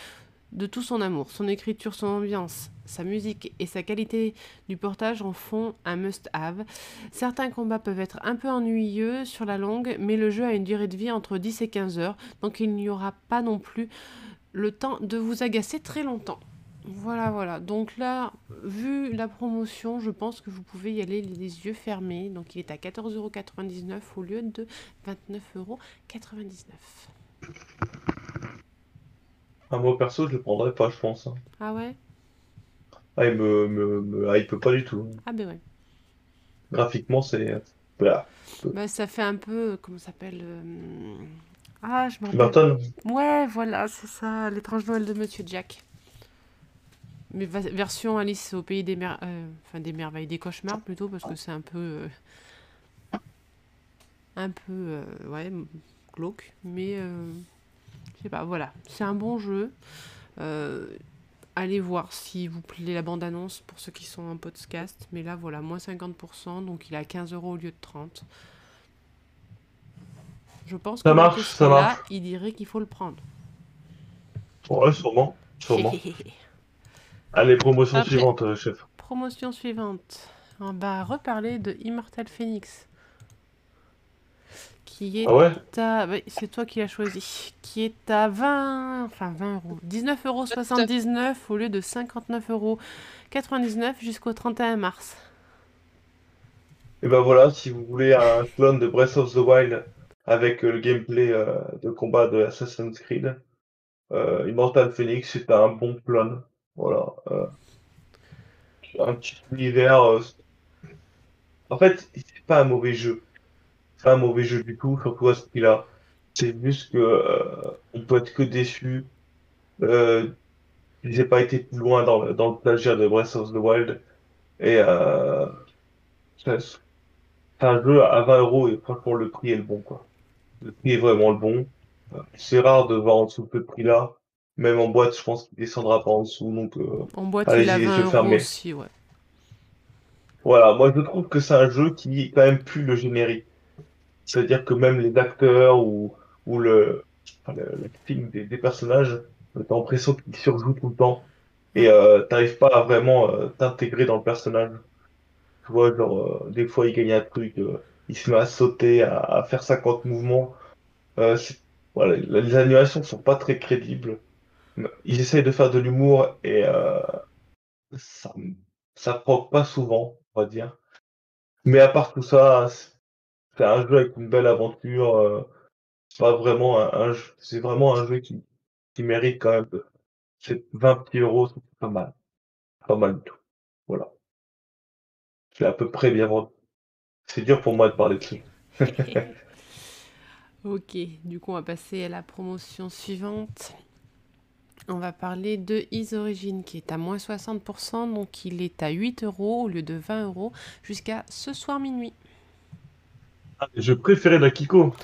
de tout son amour. Son écriture, son ambiance, sa musique et sa qualité du portage en font un must-have. Certains combats peuvent être un peu ennuyeux sur la longue, mais le jeu a une durée de vie entre dix et quinze heures, donc il n'y aura pas non plus le temps de vous agacer très longtemps. Voilà, voilà. Donc là, vu la promotion, je pense que vous pouvez y aller les yeux fermés. Donc il est à quatorze euros quatre-vingt-dix-neuf au lieu de vingt-neuf euros quatre-vingt-dix-neuf. Ah, moi perso, je le prendrais pas, je pense. Ah ouais? Ah, il me, me, me hype pas du tout. Ah ben ouais. Graphiquement, c'est... Voilà. Bah, ça fait un peu... Comment ça s'appelle euh... Ah, je m'en rappelle. Ouais, voilà, c'est ça. L'étrange Noël de Monsieur Jack. Mais version Alice au pays des, mer euh, enfin des merveilles, des cauchemars plutôt, parce que c'est un peu... Euh, un peu... Euh, ouais, glauque, mais... Euh, je sais pas, voilà. C'est un bon jeu. Euh, allez voir s'il vous plaît la bande-annonce pour ceux qui sont en podcast. Mais là, voilà, moins cinquante pour cent, donc il est à quinze euros au lieu de trente. Je pense que ça marche, ça marche. Là, il dirait qu'il faut le prendre. Ouais, sûrement, sûrement. Allez, promotion Après, suivante, euh, chef. Promotion suivante. On va reparler de Immortals Fenyx. Qui est ah ouais à... Oui, c'est toi qui l'as choisi. Qui est à vingt... Enfin, vingt euros. dix-neuf euros soixante-dix-neuf au lieu de cinquante-neuf euros quatre-vingt-dix-neuf jusqu'au trente et un mars. Et ben voilà, si vous voulez un clone de Breath of the Wild avec euh, le gameplay euh, de combat de Assassin's Creed, euh, Immortals Fenyx, c'est un bon clone. Voilà, euh, un petit univers. Euh... En fait, c'est pas un mauvais jeu. C'est pas un mauvais jeu du tout, surtout à ce prix-là. C'est juste que euh, on peut être que déçu. Euh, ils n'aient pas été plus loin dans le, dans le plagiat de Breath of the Wild. Et euh, c'est un jeu à vingt euros et franchement le prix est le bon, quoi. Le prix est vraiment le bon. C'est rare de voir en dessous de ce prix-là. Même en boîte, je pense qu'il descendra pas en dessous, donc euh, en boîte, allez, il a vingt euros aussi, ouais. Voilà, moi je trouve que c'est un jeu qui est quand même plus le générique. C'est-à-dire que même les acteurs ou, ou le l'acting enfin, des, des personnages, t'as l'impression qu'ils surjouent tout le temps. Et euh, t'arrives pas à vraiment euh, t'intégrer dans le personnage. Tu vois, genre, euh, des fois il gagne un truc, euh, il se met à sauter, à, à faire cinquante mouvements. Euh, voilà, les animations sont pas très crédibles. Ils essayent de faire de l'humour et euh, ça ça proque pas souvent, on va dire. Mais à part tout ça, c'est un jeu avec une belle aventure. Euh, c'est pas vraiment un, un jeu, c'est vraiment un jeu qui, qui mérite quand même. C'est vingt petits euros, c'est pas mal. Pas mal du tout. Voilà. C'est à peu près bien vendu. C'est dur pour moi de parler dessus. Ok, du coup on va passer à la promotion suivante. On va parler de Is Origin qui est à moins soixante pour cent, donc il est à huit euros au lieu de vingt euros jusqu'à ce soir minuit. Ah, je préférais la Kiko.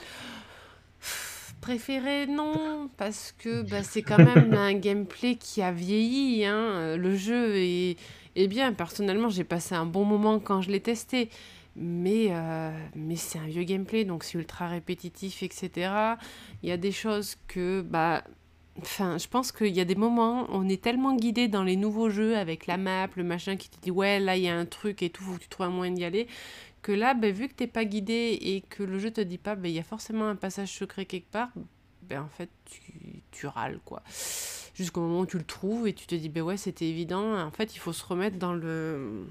Préféré, non, parce que bah, c'est quand même un gameplay qui a vieilli. Hein. Le jeu est, est bien. Personnellement, j'ai passé un bon moment quand je l'ai testé. Mais, euh, mais c'est un vieux gameplay, donc c'est ultra répétitif, et cetera. Il y a des choses que... Bah, Enfin, je pense qu'il y a des moments, on est tellement guidé dans les nouveaux jeux avec la map, le machin qui te dit « Ouais, là, il y a un truc et tout, faut que tu trouves un moyen d'y aller. » Que là, ben, vu que t'es pas guidé et que le jeu te dit pas « Ben, il y a forcément un passage secret quelque part », ben en fait, tu, tu râles, quoi. Jusqu'au moment où tu le trouves et tu te dis « Ben ouais, c'était évident. » En fait, il faut se remettre dans le...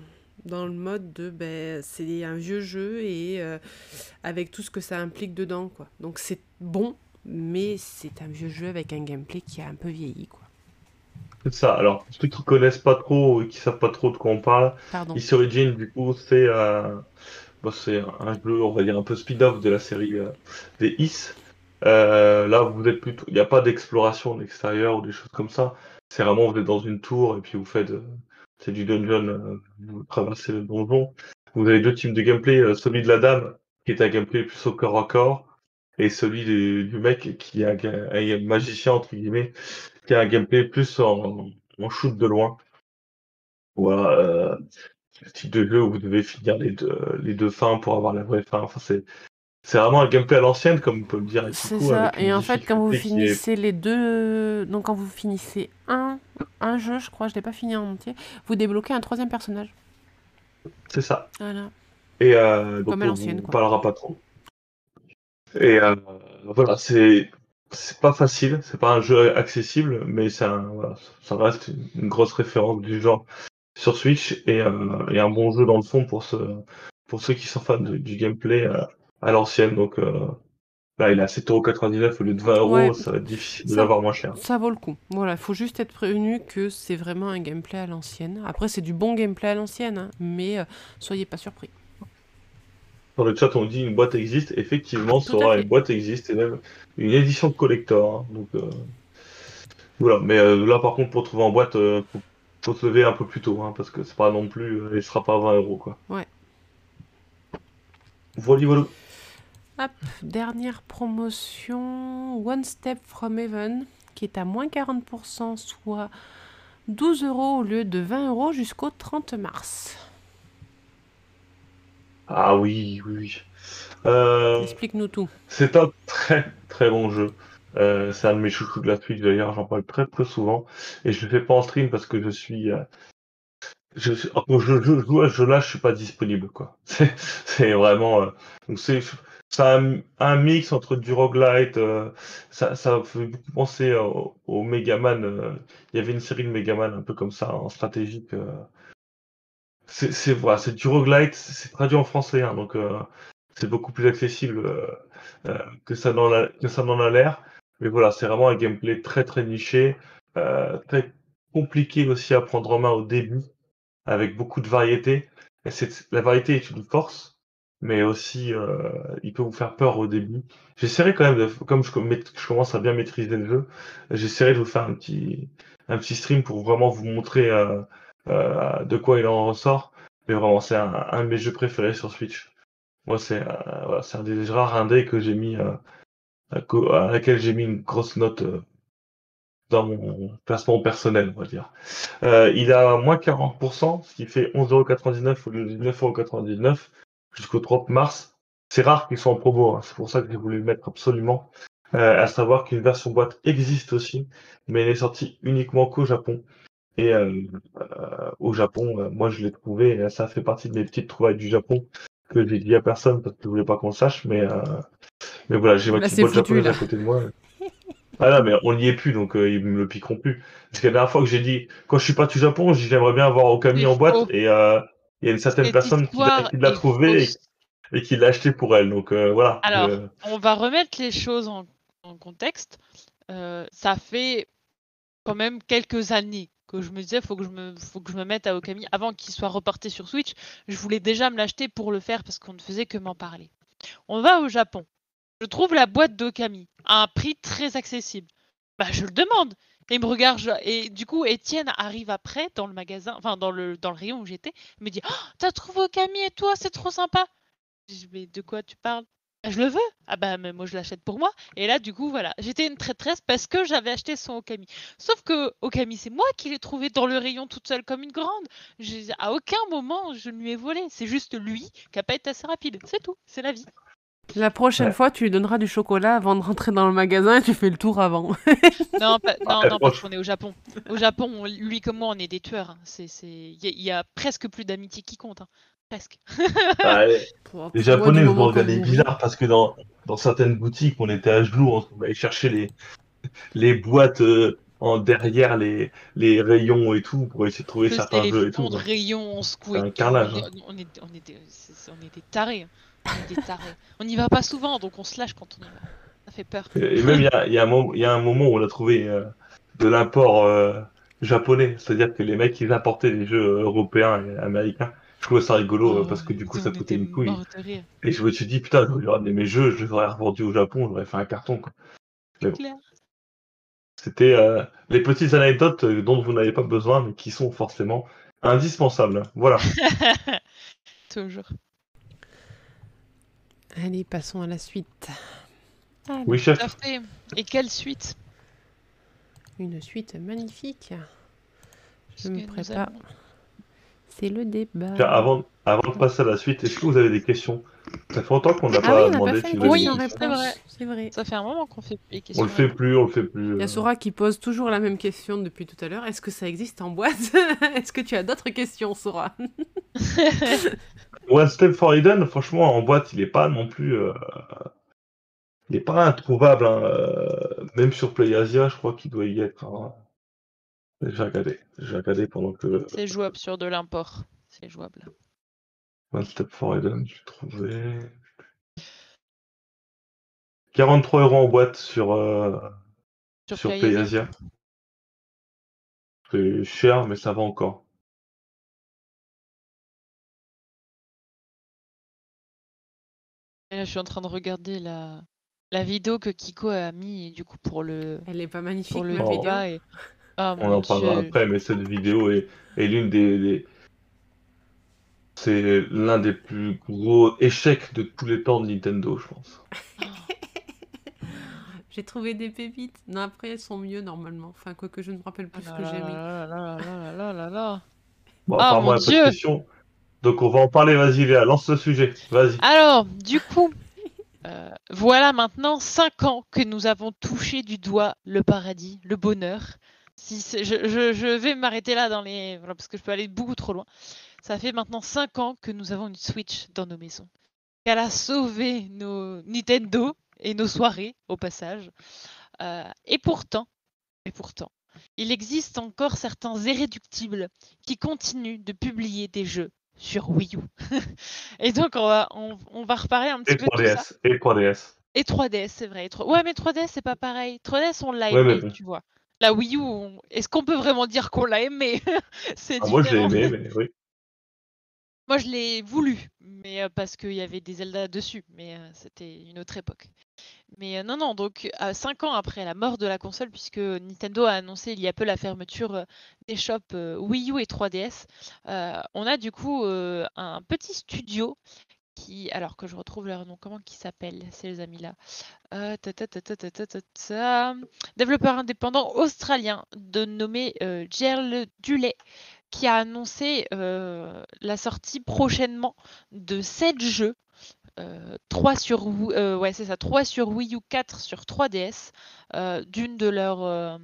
dans le mode de ben, c'est un vieux jeu et euh, avec tout ce que ça implique dedans, quoi. Donc, c'est bon. Mais c'est un vieux jeu avec un gameplay qui a un peu vieilli, quoi. C'est ça. Alors, ceux qui connaissent pas trop et qui savent pas trop de quoi on parle, Is Origin, du coup, c'est euh, bon, c'est un jeu, on va dire, un peu spin-off de la série euh, des Is. Euh, là, vous êtes plutôt... Il n'y a pas d'exploration de l'extérieur ou des choses comme ça. C'est vraiment, vous êtes dans une tour et puis vous faites... Euh, c'est du dungeon, euh, vous traversez le donjon. Vous avez deux types de gameplay. Euh, celui de la dame, qui est un gameplay plus au corps à corps. Et celui du, du mec qui est un, un magicien, entre guillemets, qui a un gameplay plus en, en shoot de loin. Voilà, euh, le type de jeu où vous devez finir les deux, les deux fins pour avoir la vraie fin. Enfin, c'est, C'est vraiment un gameplay à l'ancienne, comme on peut le dire. C'est coup, ça, et en fait, quand vous finissez est... les deux... Donc, quand vous finissez un, un jeu, je crois, je ne l'ai pas fini en entier, vous débloquez un troisième personnage. C'est ça. Voilà. Et euh, donc, on ne parlera pas trop. Et euh, voilà, c'est... c'est pas facile, c'est pas un jeu accessible, mais ça, voilà, ça reste une grosse référence du genre sur Switch, et, euh, et un bon jeu dans le fond pour, ce, pour ceux qui sont fans de, du gameplay... Euh, à l'ancienne, donc euh, là il est à sept euros quatre-vingt-dix-neuf au lieu de vingt euros, ouais, ça va être difficile de l'avoir moins cher. Ça vaut le coup, voilà, il faut juste être prévenu que c'est vraiment un gameplay à l'ancienne. Après c'est du bon gameplay à l'ancienne, hein, mais euh, soyez pas surpris. Dans le chat on dit une boîte existe, effectivement ça aura une boîte existe, et même une édition de collector, hein, donc euh, voilà, mais euh, là par contre pour trouver en boîte, euh, faut, faut se lever un peu plus tôt, hein, parce que c'est pas non plus, euh, il sera pas à vingt euros quoi. Ouais. Voilà, voilà. Hop, dernière promotion, One Step From Eden, qui est à moins quarante pour cent, soit douze euros au lieu de vingt euros jusqu'au trente mars. Ah oui, oui, oui. Euh, Explique-nous tout. C'est un très, très bon jeu. Euh, c'est un de mes chouchous de la Switch, d'ailleurs, j'en parle très peu souvent. Et je ne le fais pas en stream parce que je suis... Euh, Je, je, je joue à ce jeu-là, je suis pas disponible, quoi. C'est, c'est vraiment, euh, donc c'est, c'est un, un mix entre du roguelite, euh, ça, ça fait beaucoup penser euh, au Megaman. Euh, il y avait une série de Megaman un peu comme ça, en stratégique. Euh, c'est, c'est voilà, c'est du roguelite, c'est traduit en français, hein, donc euh, c'est beaucoup plus accessible euh, euh, que ça n'en a, que ça n'en a l'air. Mais voilà, c'est vraiment un gameplay très très niché, euh, très compliqué aussi à prendre en main au début, avec beaucoup de variété. Et c'est, la variété est une force, mais aussi euh, il peut vous faire peur au début. J'essaierai quand même, de, comme je, je commence à bien maîtriser le jeu, j'essaierai de vous faire un petit, un petit stream pour vraiment vous montrer euh, euh, de quoi il en ressort. Mais vraiment, c'est un, un de mes jeux préférés sur Switch. Moi, c'est, euh, voilà, c'est un des rares indés que j'ai mis, euh, à, à laquelle j'ai mis une grosse note euh, dans mon placement personnel, on va dire. Euh, il a moins quarante pour cent, ce qui fait onze euros quatre-vingt-dix-neuf au lieu de neuf euros quatre-vingt-dix-neuf jusqu'au trente mars. C'est rare qu'ils soient en promo, hein, c'est pour ça que je voulais le mettre absolument. Euh, à savoir qu'une version boîte existe aussi, mais elle est sortie uniquement qu'au Japon. Et euh, euh, au Japon, euh, moi je l'ai trouvé, et ça fait partie de mes petites trouvailles du Japon que j'ai dit à personne parce que je voulais pas qu'on le sache, mais, euh, mais voilà, j'ai ma petite boîte japonaise à côté de moi. Ah là, mais on n'y est plus, donc euh, ils me le piqueront plus. Parce que la dernière fois que j'ai dit, quand je suis parti au Japon, j'ai dit, j'aimerais bien avoir Okami en boîte, et il euh, y a une certaine personne qui l'a, qui l'a trouvé et, et qui l'a acheté pour elle. Donc euh, voilà. Alors, euh... on va remettre les choses en, en contexte. Euh, ça fait quand même quelques années que je me disais, faut que je me, faut que je me mette à Okami avant qu'il soit reporté sur Switch. Je voulais déjà me l'acheter pour le faire parce qu'on ne faisait que m'en parler. On va au Japon. Je trouve la boîte d'Okami à un prix très accessible. Bah, je le demande. Et il me regarde. Je... Et du coup, Étienne arrive après dans le magasin, enfin dans le dans le rayon où j'étais. Il me dit, oh, t'as trouvé Okami et toi, c'est trop sympa. Je dis, mais de quoi tu parles? Bah, je le veux. Ah bah mais moi je l'achète pour moi. Et là, du coup, voilà, j'étais une traîtresse parce que j'avais acheté son Okami. Sauf que Okami, c'est moi qui l'ai trouvé dans le rayon toute seule comme une grande. Je... À aucun moment je ne lui ai volé. C'est juste lui qui n'a pas été assez rapide. C'est tout. C'est la vie. La prochaine ouais. fois, tu lui donneras du chocolat avant de rentrer dans le magasin et tu fais le tour avant. non, pa- non, non, parce qu'on est au Japon. Au Japon, on, lui comme moi, on est des tueurs. Hein. C'est, c'est, il y, y a presque plus d'amitié qui compte. Hein. Presque. ah, les pour, les pour Japonais nous regardaient bizarre parce que dans, dans certaines boutiques, on était à genoux, on allait chercher les, les boîtes euh, en derrière les, les rayons et tout pour essayer de trouver certains jeux et tout. Les rayons, on secouait. C'est un carnage. On était hein. tarés. Des tarés. On n'y va pas souvent, donc on se lâche quand on y va. Ça fait peur. Et même, il y, y, y a un moment où on a trouvé euh, de l'import euh, japonais, c'est-à-dire que les mecs, ils importaient des jeux européens et américains. Je trouvais ça rigolo oh, parce que du coup, ça coûtait une couille. Et je me suis dit, putain, j'aurais ramené mes jeux, je les aurais revendus au Japon, j'aurais fait un carton. Quoi. C'est bon. Clair. C'était euh, les petites anecdotes dont vous n'avez pas besoin, mais qui sont forcément indispensables. Voilà. Toujours. Allez, passons à la suite. Allez, oui, chef. Et quelle suite? Une suite magnifique. Je Parce me prépare. Avons... C'est le débat. Tiens, avant, avant de passer à la suite, est-ce que vous avez des questions? Ça fait longtemps qu'on n'a ah pas oui, demandé pas si vous avez oui, des questions. C'est vrai. C'est vrai. Ça fait un moment qu'on fait des questions. On le fait plus, on le fait plus. Il y a Sora qui pose toujours la même question depuis tout à l'heure. Est-ce que ça existe en boîte? Est-ce que tu as d'autres questions, Sora? One Step From Eden, franchement, en boîte, il n'est pas non plus... Euh... Il n'est pas introuvable. Hein. Euh... Même sur PlayAsia, je crois qu'il doit y être... Hein. J'ai regardé. J'ai regardé pendant que... C'est jouable sur de l'import. C'est jouable. One Step From Eden, j'ai trouvé... quarante-trois euros en boîte sur, euh... sur, sur PlayAsia. C'est cher, mais ça va encore. Et là, je suis en train de regarder la, la vidéo que Kiko a mis, et du coup, pour le... Elle est pas magnifique, pour le oh. vidéo. Et... Ah, on en parlera après, mais cette vidéo est, est l'une des, des... c'est l'un des plus gros échecs de tous les temps de Nintendo, je pense. J'ai trouvé des pépites. Non, après, elles sont mieux, normalement. Enfin, quoi que je ne me rappelle plus ah ce que j'ai mis. Là, là, là, là, là, là. Bon, ah, apparemment, il n'y a pas de question. Donc, on va en parler. Vas-y, Léa, lance le sujet. Vas-y. Alors, du coup... Euh, voilà maintenant cinq ans que nous avons touché du doigt le paradis, le bonheur. Si je, je, je vais m'arrêter là dans les... Voilà, parce que je peux aller beaucoup trop loin. Ça fait maintenant cinq ans que nous avons une Switch dans nos maisons. Qu'elle a sauvé nos Nintendo et nos soirées, au passage. Euh, et pourtant, et pourtant, il existe encore certains irréductibles qui continuent de publier des jeux sur Wii U. Et donc, on va, on, on va reparler un petit et peu trois D S, de ça. Et trois D S. Et trois D S, c'est vrai. trois... Ouais, mais trois D S, c'est pas pareil. trois D S, on l'a aimé, ouais, mais... tu vois. La Wii U, on... est-ce qu'on peut vraiment dire qu'on l'a aimé? C'est ah, moi, je l'ai aimé, mais oui. Moi, je l'ai voulu, mais euh, parce qu'il y avait des Zelda dessus. Mais euh, c'était une autre époque. Mais euh, non, non, donc, euh, cinq ans après la mort de la console, puisque Nintendo a annoncé il y a peu la fermeture euh, des shops euh, Wii U et trois D S, euh, on a du coup euh, un petit studio qui, alors que je retrouve leur nom, comment qui s'appelle, c'est les amis là, euh, ta ta ta ta ta ta ta ta, développeur indépendant australien de nommé euh, Gal*Gun qui a annoncé euh, la sortie prochainement de sept jeux. Euh, trois sur euh, ouais c'est ça trois sur Wii U, quatre sur trois D S, euh, d'une de leurs euh,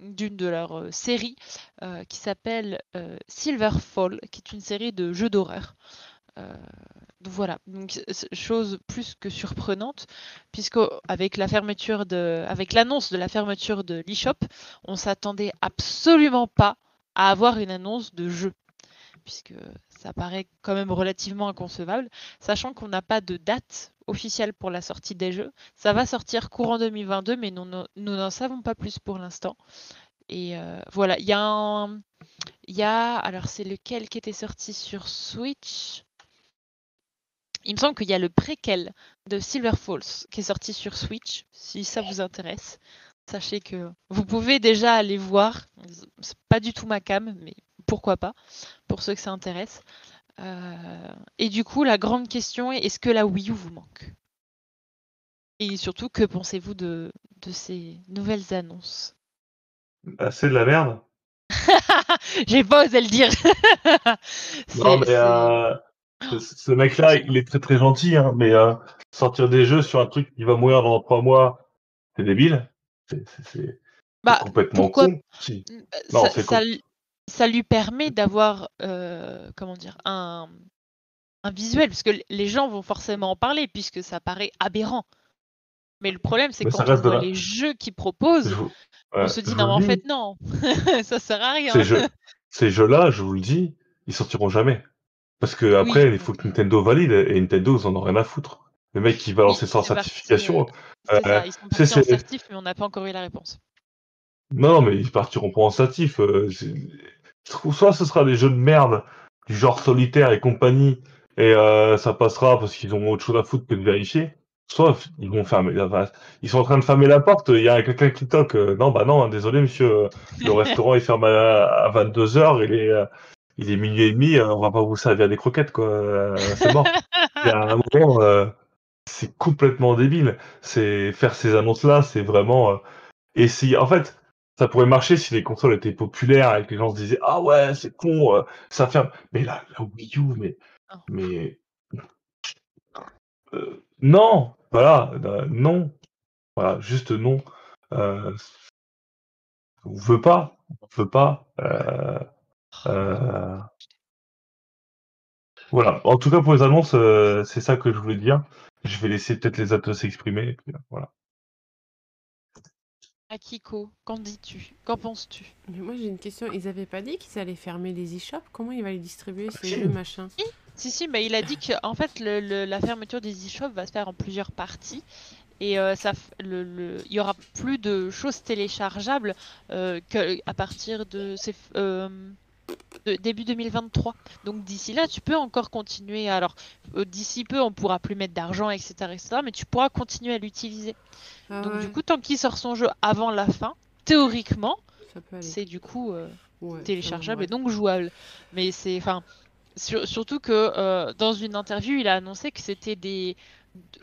d'une de leurs euh, séries euh, qui s'appelle euh, Silver Falls, qui est une série de jeux d'horreur. Euh, voilà, donc chose plus que surprenante, puisque avec la fermeture de avec l'annonce de la fermeture de l'eShop, on s'attendait absolument pas à avoir une annonce de jeu, puisque ça paraît quand même relativement inconcevable, sachant qu'on n'a pas de date officielle pour la sortie des jeux. Ça va sortir courant deux mille vingt-deux, mais nous, nous, nous n'en savons pas plus pour l'instant. Et euh, voilà, il y a un... Y a, alors, c'est lequel qui était sorti sur Switch? Il me semble qu'il y a le préquel de Silver Falls qui est sorti sur Switch, si ça vous intéresse. Sachez que vous pouvez déjà aller voir. C'est pas du tout ma cam, mais... pourquoi pas, pour ceux que ça intéresse. Euh, et du coup, la grande question est, est-ce que la Wii U vous manque? Et surtout, que pensez-vous de, de ces nouvelles annonces? Bah, c'est de la merde. J'ai pas osé le dire. Non, mais euh, ce mec-là, il est très très gentil, hein, mais euh, sortir des jeux sur un truc qui va mourir dans trois mois, c'est débile. C'est, c'est, c'est bah, complètement pourquoi... con. Si. Non, ça, c'est con. Ça... Ça lui permet d'avoir euh, comment dire, un, un visuel, parce que les gens vont forcément en parler, puisque ça paraît aberrant. Mais le problème, c'est que quand on voit la... les jeux qu'ils proposent, vous... on ouais, se dit, non, mais en dis... fait, non, ça sert à rien. Ces, jeux... Ces jeux-là, je vous le dis, ils sortiront jamais. Parce que après, oui, il faut que Nintendo valide, et Nintendo, ils en ont rien à foutre. Le mec qui va lancer sans certification... C'est euh... ça, ils sont partis c'est, en c'est... certif, mais on n'a pas encore eu la réponse. Non, mais ils partiront pour en statif. Euh, soit ce sera des jeux de merde, du genre solitaire et compagnie, et euh, ça passera parce qu'ils ont autre chose à foutre que de vérifier. Soit ils vont fermer, enfin, ils sont en train de fermer la porte, il y a quelqu'un qui toque. Euh, non, bah non, hein, désolé monsieur, euh, le restaurant il ferme à, à vingt-deux heures, il est, euh, il est minuit et demi, euh, on va pas vous servir des croquettes, quoi. Euh, c'est mort. Il y a un moment, euh, c'est complètement débile. C'est, faire ces annonces-là, c'est vraiment euh, essayer. En fait, Ça pourrait marcher si les consoles étaient populaires et que les gens se disaient ah ouais, c'est con, euh, ça ferme. Mais la, la Wii U, mais. Oh. mais... Euh, non Voilà, euh, non. Voilà, juste non. Euh, on veut pas. On veut pas. Euh, euh, voilà. En tout cas, pour les annonces, euh, c'est ça que je voulais dire. Je vais laisser peut-être les autres s'exprimer. Et puis, voilà. Akiko, qu'en dis-tu? Qu'en penses-tu? Mais moi j'ai une question, ils avaient pas dit qu'ils allaient fermer les e-shops? Comment ils vont les distribuer ces jeux machin? Si, si, si, mais il a dit que en fait le, le, la fermeture des e-shops va se faire en plusieurs parties et euh, ça, le, le, il y aura plus de choses téléchargeables euh, que à partir de, ces, euh, de début deux mille vingt-trois. Donc d'ici là, tu peux encore continuer. Alors euh, d'ici peu, on pourra plus mettre d'argent, et cetera, et cetera, mais tu pourras continuer à l'utiliser. Ah Donc ouais. du coup, tant qu'il sort son jeu avant la fin, théoriquement, c'est du coup euh, ouais, téléchargeable ouais. et donc jouable. Mais c'est, enfin, sur, surtout que euh, dans une interview, il a annoncé que c'était des,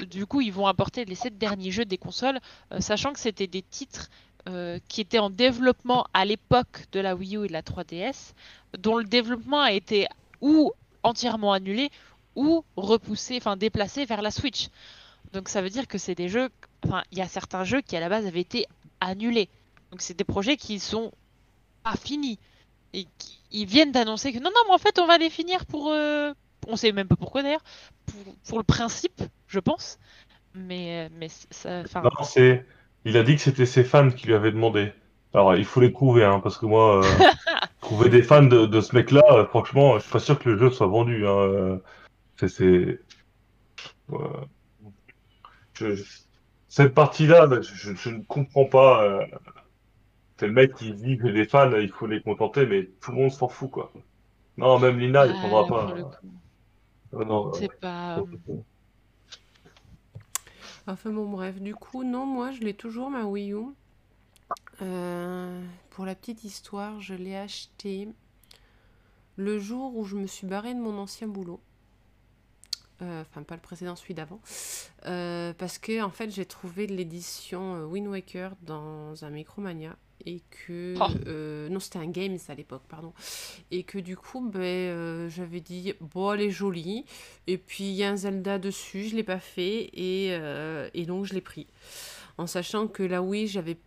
du coup, ils vont apporter les sept derniers jeux des consoles, euh, sachant que c'était des titres euh, qui étaient en développement à l'époque de la Wii U et de la trois D S, dont le développement a été ou entièrement annulé ou repoussé, enfin déplacé vers la Switch. Donc ça veut dire que c'est des jeux, enfin il y a certains jeux qui à la base avaient été annulés. Donc c'est des projets qui sont pas finis et qui ils viennent d'annoncer que non non mais en fait on va les finir pour, euh... on sait même pas pourquoi d'ailleurs, pour, pour le principe je pense. Mais mais ça. Fin... Non c'est, il a dit que c'était ses fans qui lui avaient demandé. Alors il faut les trouver hein, parce que moi euh, trouver des fans de, de ce mec là, euh, franchement je suis pas sûr que le jeu soit vendu. Hein. C'est c'est. Ouais. Cette partie-là, je, je, je ne comprends pas. Euh, c'est le mec qui dit que les fans, il faut les contenter, mais tout le monde s'en fout, quoi. Non, même Lina, ah, il ne prendra pas. Euh, non, c'est euh, pas. Enfin bon, bref, du coup, non, moi, je l'ai toujours ma Wii U. Euh, pour la petite histoire, je l'ai achetée le jour où je me suis barrée de mon ancien boulot. Enfin, euh, pas le précédent, celui d'avant, euh, parce que en fait j'ai trouvé l'édition Wind Waker dans un Micromania et que oh. euh, non c'était un Games à l'époque pardon et que du coup ben euh, j'avais dit bon elle est jolie et puis il y a un Zelda dessus, je l'ai pas fait et euh, et donc je l'ai pris en sachant que là oui j'avais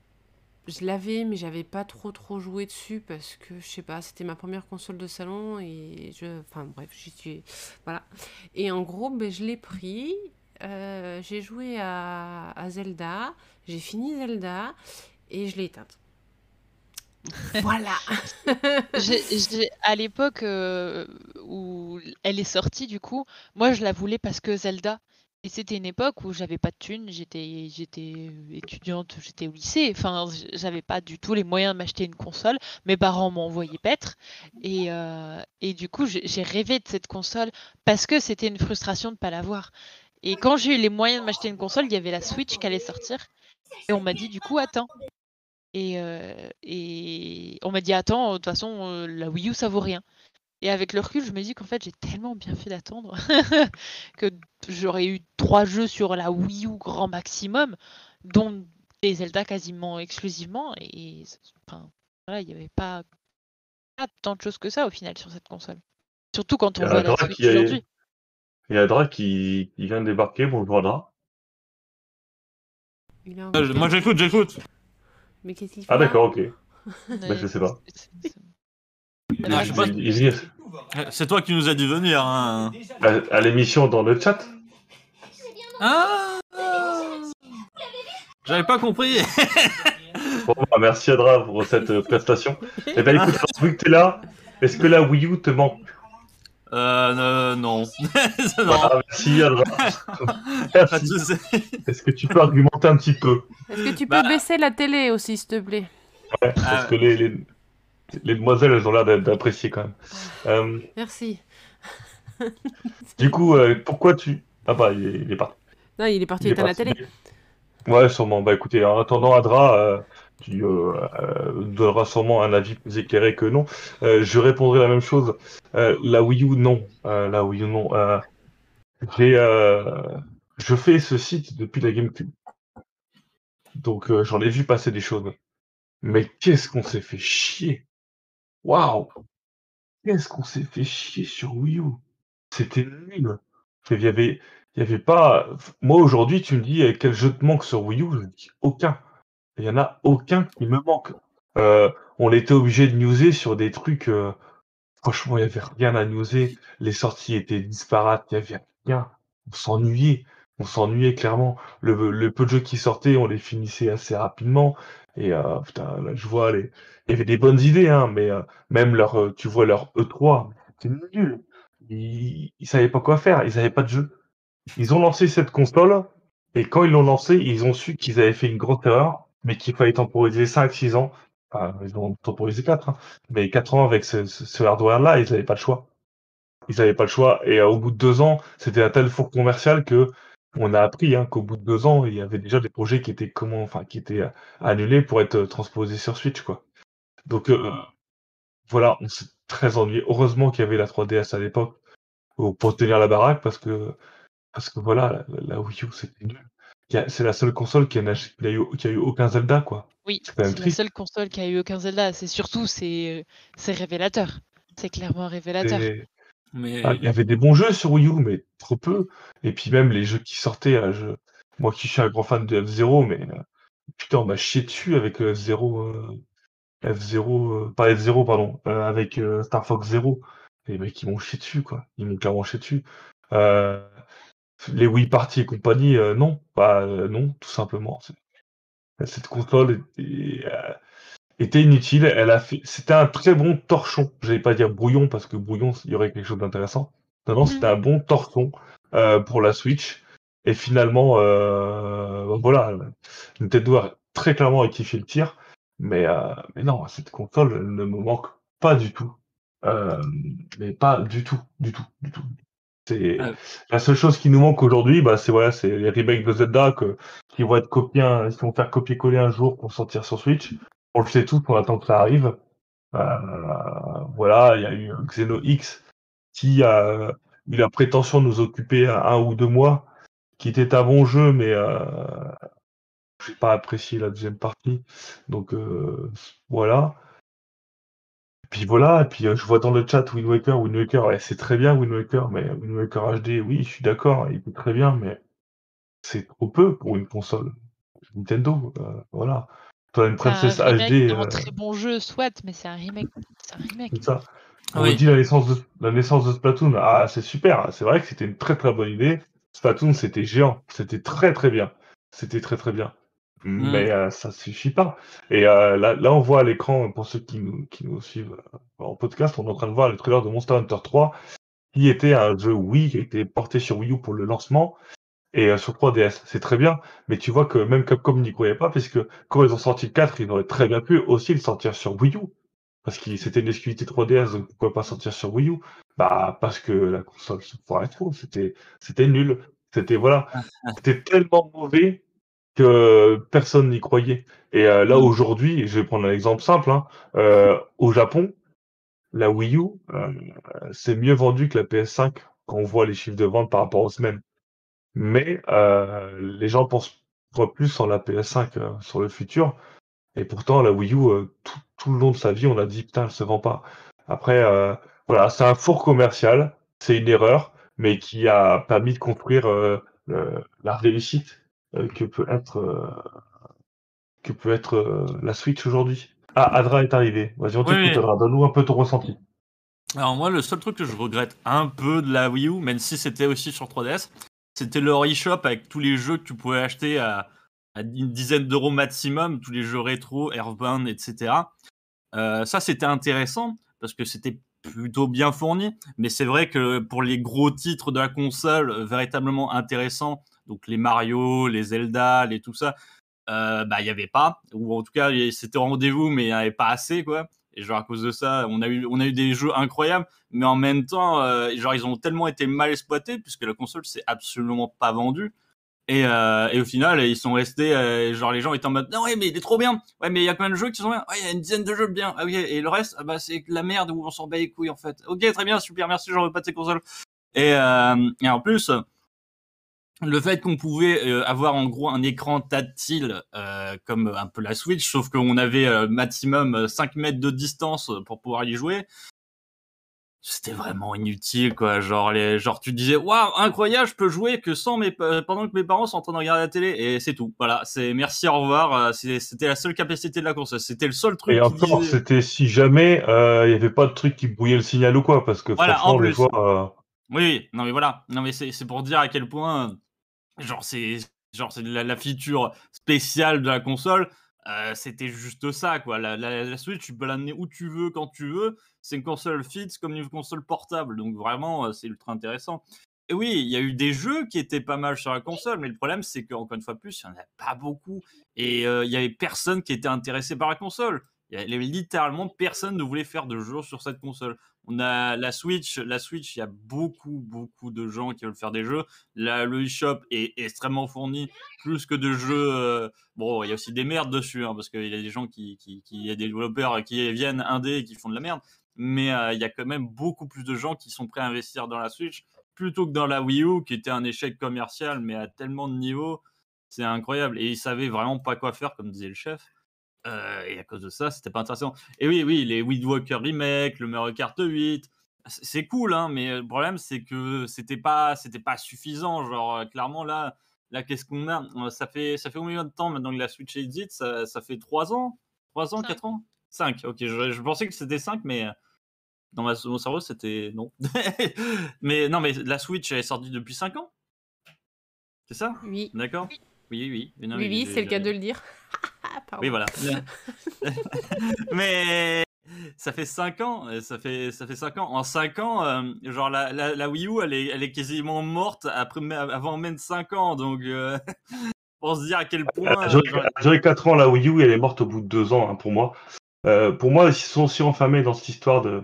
je l'avais mais j'avais pas trop trop joué dessus parce que je sais pas c'était ma première console de salon et je enfin bref j'y suis voilà et en gros ben, je l'ai pris euh, j'ai joué à, à Zelda j'ai fini Zelda et je l'ai éteinte voilà j'ai, j'ai, à l'époque euh, où elle est sortie du coup moi je la voulais parce que Zelda. Et c'était une époque où j'avais pas de thunes, j'étais, j'étais étudiante, j'étais au lycée, enfin j'avais pas du tout les moyens de m'acheter une console, mes parents m'ont envoyé paître, et, euh, et du coup j'ai rêvé de cette console parce que c'était une frustration de pas l'avoir. Et quand j'ai eu les moyens de m'acheter une console, il y avait la Switch qui allait sortir, et on m'a dit du coup attends. Et, euh, et on m'a dit attends, de toute façon la Wii U ça vaut rien. Et avec le recul, je me dis qu'en fait, j'ai tellement bien fait d'attendre que j'aurais eu trois jeux sur la Wii U grand maximum, dont des Zelda quasiment exclusivement. Et enfin, voilà, il n'y avait pas... pas tant de choses que ça, au final, sur cette console. Surtout quand on voit la Switch qui a... aujourd'hui. Il y a Dra qui... qui vient de débarquer, bonjour Dra. Euh, moi, j'écoute, j'écoute. Mais qu'est-ce qu'il fait? Ah d'accord, ok. bah, je sais pas. Ah, pas... C'est toi qui nous as dit venir hein. à, à l'émission dans le chat. Ah, j'avais pas compris. Bon, bah, merci Adra pour cette prestation. Eh ben écoute, vu que t'es là, est-ce que la Wii U te manque? Euh, euh non. non. Voilà, merci Adra. Merci. Est-ce que tu peux argumenter un petit peu? Est-ce que tu peux bah... baisser la télé aussi, s'il te plaît? Ouais, parce euh... que les... les... les demoiselles, elles ont l'air d'apprécier quand même. Euh... Merci. Du coup, euh, pourquoi tu... Ah bah, il est, il est parti. Non, il est parti, il est à la télé. Ouais, sûrement. Bah écoutez, en attendant, Adra, euh, tu euh, euh, donneras sûrement un avis plus éclairé que non. Euh, je répondrai la même chose. Euh, la Wii U, non. Euh, la Wii U, non. Euh, j'ai, euh, je fais ce site depuis la GameCube. Donc, euh, j'en ai vu passer des choses. Mais qu'est-ce qu'on s'est fait chier! Waouh! Qu'est-ce qu'on s'est fait chier sur Wii U! C'était nul. Il y avait, il y avait pas. Moi aujourd'hui, tu me dis eh, quel jeu te manque sur Wii U? Je ne dis aucun. Il y en a aucun qui me manque. Euh, on était obligé de newser sur des trucs. euh, Franchement, il n'y avait rien à newser. Les sorties étaient disparates. Il n'y avait rien. On s'ennuyait. On s'ennuyait clairement. Le, le peu de jeux qui sortaient, on les finissait assez rapidement. Et euh, putain, là, je vois les. Il y avait des bonnes idées, hein, mais euh, même leur, euh, tu vois leur E trois, c'était nul. Ils, ils savaient pas quoi faire. Ils n'avaient pas de jeu. Ils ont lancé cette console et quand ils l'ont lancée, ils ont su qu'ils avaient fait une grosse erreur, mais qu'il fallait temporiser cinq six ans. Enfin, ils ont temporisé quatre, hein, mais quatre ans avec ce, ce, ce hardware-là, ils n'avaient pas le choix. Ils n'avaient pas le choix. Et euh, au bout de deux ans, c'était un tel four commercial que on a appris hein, qu'au bout de deux ans, il y avait déjà des projets qui étaient comment, enfin, qui étaient euh, annulés pour être euh, transposés sur Switch, quoi. Donc euh, voilà, on s'est très ennuyé. Heureusement qu'il y avait la trois D S à l'époque euh, pour tenir la baraque, parce que parce que voilà, la, la Wii U c'était nul. Il y a- C'est la seule console qui a, n'a- qui a eu, qui a eu aucun Zelda, quoi. Oui, C'est quand même c'est la triste. seule console qui a eu aucun Zelda. C'est surtout, c'est c'est révélateur. C'est clairement révélateur. C'est- Ah, Mais il y avait des bons jeux sur Wii U, mais trop peu. Et puis même les jeux qui sortaient, euh, je- moi qui suis un grand fan de F-Zero, mais euh, putain, on m'a chié dessus avec le F-Zero, euh, F-Zero, euh, pas F-Zero, pardon, euh, avec euh, Star Fox Zero. Les mecs, ils m'ont chié dessus, quoi. Ils m'ont clairement chié dessus. Euh, Les Wii Party et compagnie, euh, non. Bah, euh, non, tout simplement. C'est- Cette console était, euh, était inutile. Elle a fait... C'était un très bon torchon. Je n'allais pas dire brouillon parce que brouillon, il y aurait quelque chose d'intéressant. Non, non, c'était Mhm. un bon torchon euh, pour la Switch. Et finalement, euh, ben voilà, Nintendo a très clairement rectifié le tir. Mais, euh, mais non, cette console elle ne me manque pas du tout. Euh, Mais pas du tout, du tout, du tout. C'est ah, la seule chose qui nous manque aujourd'hui, bah, c'est voilà, c'est les remakes de Zelda que, qui vont être copiés, un- qui vont faire copier-coller un jour pour sortir sur Switch. On le sait tous, on attend que ça arrive. Euh, Voilà, il y a eu euh, Xeno X qui a eu la prétention de nous occuper un un ou deux mois, qui était un bon jeu, mais euh, j'ai pas apprécié la deuxième partie. Donc euh, voilà. Puis voilà, et puis euh, je vois dans le chat Wind Waker, Wind Waker, ouais, c'est très bien Wind Waker, mais Wind Waker H D, oui, je suis d'accord, il est très bien, mais c'est trop peu pour une console Nintendo. Euh, voilà. Toi, une C'est un princesse remake H D, d'un euh, très bon jeu, soit, mais c'est un remake. C'est un remake. c'est ça. On me oui, dit la naissance de, la naissance de Splatoon. Ah, c'est super. C'est vrai que c'était une très très bonne idée. Splatoon, c'était géant. C'était très très bien. C'était très très bien. Mais hmm, euh, ça suffit pas. Et euh, là, là, on voit à l'écran, pour ceux qui nous, qui nous suivent euh, en podcast, on est en train de voir le trailer de Monster Hunter trois, qui était un jeu Wii, qui était porté sur Wii U pour le lancement, et euh, sur trois D S. C'est très bien, mais tu vois que même Capcom n'y croyait pas, puisque quand ils ont sorti le quatre, ils auraient très bien pu aussi le sortir sur Wii U. Parce que c'était une exclusivité trois D S, donc pourquoi pas sortir sur Wii U? Bah, parce que la console se foirait trop, c'était, c'était nul. C'était, voilà, c'était tellement mauvais que personne n'y croyait. Et euh, là, hmm, aujourd'hui, et je vais prendre un exemple simple, hein, euh, au Japon, la Wii U, euh, c'est mieux vendu que la P S cinq quand on voit les chiffres de vente par rapport aux semaines. Mais euh, les gens pensent croient plus en la P S cinq, euh, sur le futur. Et pourtant, la Wii U, euh, tout, tout le long de sa vie, on a dit, putain, elle se vend pas. Après, euh, voilà, c'est un four commercial, c'est une erreur, mais qui a permis de construire euh, le- la réussite euh, que peut être, euh, que peut être euh, la Switch aujourd'hui. Ah, Adra est arrivé. Vas-y, on oui, t'écoute, oui. Adra. Donne-nous un peu ton ressenti. Alors moi, le seul truc que je regrette un peu de la Wii U, même si c'était aussi sur trois D S, c'était le eShop avec tous les jeux que tu pouvais acheter à, à une dizaine d'euros maximum, tous les jeux rétro, Earthbound, et cetera. Euh, ça, c'était intéressant parce que c'était plutôt bien fourni. Mais c'est vrai que pour les gros titres de la console, euh, véritablement intéressants, donc les Mario, les Zelda, les tout ça, euh, bah, il n'y avait pas. Ou en tout cas, y- c'était au rendez-vous, mais il n'y avait pas assez, quoi. Et genre, à cause de ça, on a eu, on a eu des jeux incroyables, mais en même temps, euh, genre, ils ont tellement été mal exploités, puisque la console s'est absolument pas vendue. Et, euh, et au final, ils sont restés, euh, genre les gens étaient en mode, non, ouais, mais il est trop bien. Ouais, mais il y a plein de jeux qui sont bien. Ouais, il y a une dizaine de jeux de bien. Ah oui, et le reste, ah bah, c'est de la merde où on s'en bat les couilles, en fait. Ok, très bien, super, merci, j'en veux pas de ces consoles. Et, euh, et en plus, le fait qu'on pouvait euh, avoir en gros un écran tactile euh, comme un peu la Switch, sauf qu'on avait euh, maximum cinq mètres de distance pour pouvoir y jouer, c'était vraiment inutile, quoi. Genre, les... Genre tu disais, waouh, incroyable, je peux jouer que sans mes... pendant que mes parents sont en train de regarder la télé, et c'est tout. Voilà, c'est merci, au revoir. C'est... C'était la seule capacité de la console. C'était le seul truc. Et encore, disait... c'était si jamais il euh, n'y avait pas de truc qui brouillait le signal ou quoi, parce que voilà, franchement, les fois. Euh... Oui, non, mais voilà. Non, mais c'est, c'est pour dire à quel point. Genre c'est genre c'est la, la feature spéciale de la console, euh, c'était juste ça, quoi. La, la, la Switch, tu peux l'amener où tu veux, quand tu veux. C'est une console fixe comme une console portable, donc vraiment c'est ultra intéressant. Et oui, il y a eu des jeux qui étaient pas mal sur la console, mais le problème c'est qu'encore une fois plus, il n'y en a pas beaucoup. Et il euh, y avait personne qui était intéressé par la console. Il y avait littéralement personne ne voulait faire de jeux sur cette console. On a la Switch, la Switch, il y a beaucoup, beaucoup de gens qui veulent faire des jeux. La, le eShop est extrêmement fourni, plus que de jeux. Euh, bon, il y a aussi des merdes dessus, hein, parce qu'il y a des gens qui, qui, qui, il y a des développeurs qui viennent indé et qui font de la merde. Mais euh, il y a quand même beaucoup plus de gens qui sont prêts à investir dans la Switch plutôt que dans la Wii U, qui était un échec commercial, mais à tellement de niveaux, c'est incroyable. Et ils savaient vraiment pas quoi faire, comme disait le chef. Euh, et à cause de ça, c'était pas intéressant. Et oui, oui, les Wind Waker remake, le Mario Kart huit, c'est cool, hein, mais le problème c'est que c'était pas, c'était pas suffisant. Genre clairement là, là qu'est-ce qu'on a ? Ça fait, ça fait combien de temps maintenant que la Switch existe ? Ça, ça fait trois ans, trois ans, cinq. quatre ans, cinq. Ok, je, je pensais que c'était cinq, mais dans ma, mon cerveau c'était non. Mais non, mais la Switch elle est sortie depuis cinq ans. C'est ça ? Oui. D'accord. Oui. Oui, oui, oui, non, oui, oui, c'est le cas de le dire. Oui, voilà. Mais ça fait cinq ans. Ça fait, ça fait cinq ans. En cinq ans, euh, genre la, la, la Wii U, elle est, elle est quasiment morte après, avant même cinq ans. Donc, euh, pour se dire à quel point. Elle a duré quatre ans, la Wii U, elle est morte au bout de deux ans, hein, pour moi. Euh, pour moi, ils se sont aussi enfermés dans cette histoire de.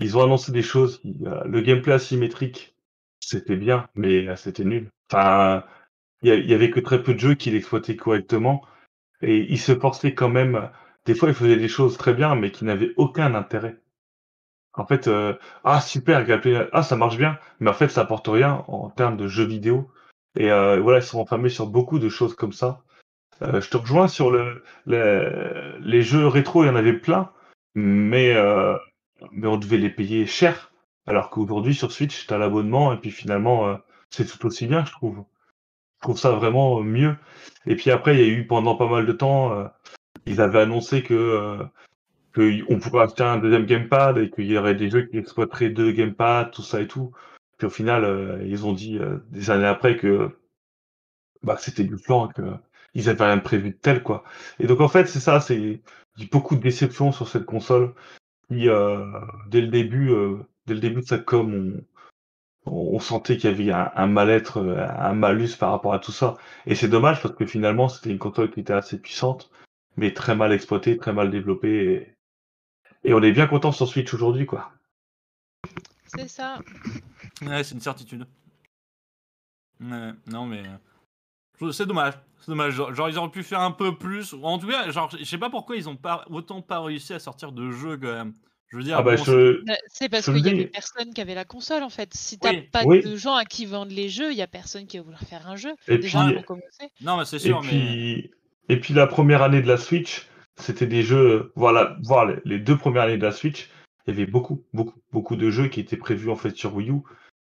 Ils ont annoncé des choses. Le gameplay asymétrique, c'était bien, mais c'était nul. Enfin, il n'y avait que très peu de jeux qui l'exploitaient correctement. Et ils se forçaient quand même. Des fois, ils faisaient des choses très bien, mais qui n'avaient aucun intérêt. En fait, euh, ah super, ah ça marche bien, mais en fait, ça apporte rien en termes de jeux vidéo. Et euh, voilà, ils sont enfermés sur beaucoup de choses comme ça. Euh, je te rejoins sur le, le les jeux rétro, il y en avait plein, mais euh, mais on devait les payer cher. Alors qu'aujourd'hui sur Switch, t'as l'abonnement et puis finalement, euh, c'est tout aussi bien, je trouve. Je trouve ça vraiment mieux. Et puis après, il y a eu pendant pas mal de temps, euh, ils avaient annoncé que euh, qu'on pourrait acheter un deuxième gamepad et qu'il y aurait des jeux qui exploiteraient deux gamepads, tout ça et tout. Puis au final, euh, ils ont dit euh, des années après que bah c'était du plan, que ils avaient rien prévu de tel, quoi. Et donc en fait, c'est ça, c'est il y a beaucoup de déceptions sur cette console. Qui euh, dès le début, euh, dès le début de sa com, on on sentait qu'il y avait un, un mal-être, un malus par rapport à tout ça. Et c'est dommage parce que finalement, c'était une console qui était assez puissante, mais très mal exploitée, très mal développée. Et, et on est bien content sur Switch aujourd'hui, quoi. C'est ça. Ouais, c'est une certitude. Ouais, non, mais... C'est dommage. C'est dommage. Genre, genre, ils auraient pu faire un peu plus. En tout cas, genre, je sais pas pourquoi ils ont pas, autant pas réussi à sortir de jeux, quand même. Je veux dire, ah bah bon, je... c'est parce qu'il y avait personne qui avait la console, en fait. Si t'as oui. pas oui. de gens à qui vendent les jeux, il y a personne qui va vouloir faire un jeu. Et des puis... gens vont commencer. Non, mais c'est sûr. Et, mais... puis... et puis la première année de la Switch, c'était des jeux. Voilà, voilà, les deux premières années de la Switch, il y avait beaucoup, beaucoup, beaucoup de jeux qui étaient prévus en fait sur Wii U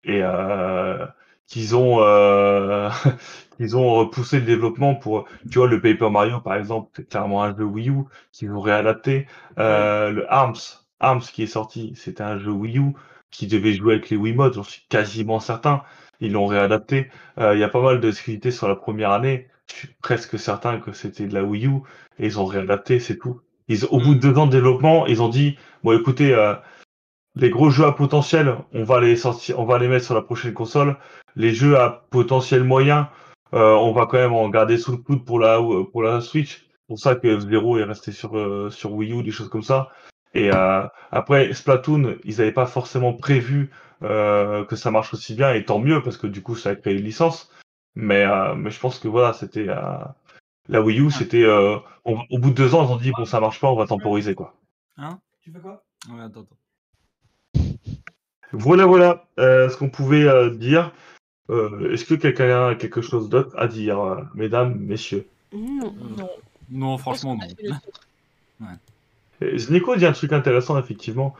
et euh... qu'ils ont, euh... qu'ils ont repoussé le développement pour. Tu vois, le Paper Mario par exemple, c'est clairement un jeu Wii U qu'ils ont réadapté. Euh, ouais. Le ARMS. ARMS qui est sorti, c'était un jeu Wii U qui devait jouer avec les Wiimotes, j'en suis quasiment certain. Ils l'ont réadapté. Il euh, y a pas mal de difficultés sur la première année. Je suis presque certain que c'était de la Wii U et ils ont réadapté, c'est tout. Ils, au bout de deux ans de développement, ils ont dit bon, écoutez, euh, les gros jeux à potentiel, on va les sortir, on va les mettre sur la prochaine console. Les jeux à potentiel moyen, euh, on va quand même en garder sous le coude pour la pour la Switch. C'est pour ça que F-Zero est resté sur euh, sur Wii U, des choses comme ça. Et euh, après, Splatoon, ils n'avaient pas forcément prévu euh, que ça marche aussi bien, et tant mieux, parce que du coup, ça a créé une licence. Mais, euh, mais je pense que voilà, c'était... Euh, la Wii U, c'était... Euh, on, au bout de deux ans, ils ont dit, bon, ça marche pas, on va temporiser, quoi. Hein ? Tu fais quoi ? Ouais, attends, attends. Voilà, voilà euh, ce qu'on pouvait euh, dire. Euh, Est-ce que quelqu'un a quelque chose d'autre à dire, euh, mesdames, messieurs? Non, non. Non, franchement, non. Ouais. Nico dit un truc intéressant, effectivement.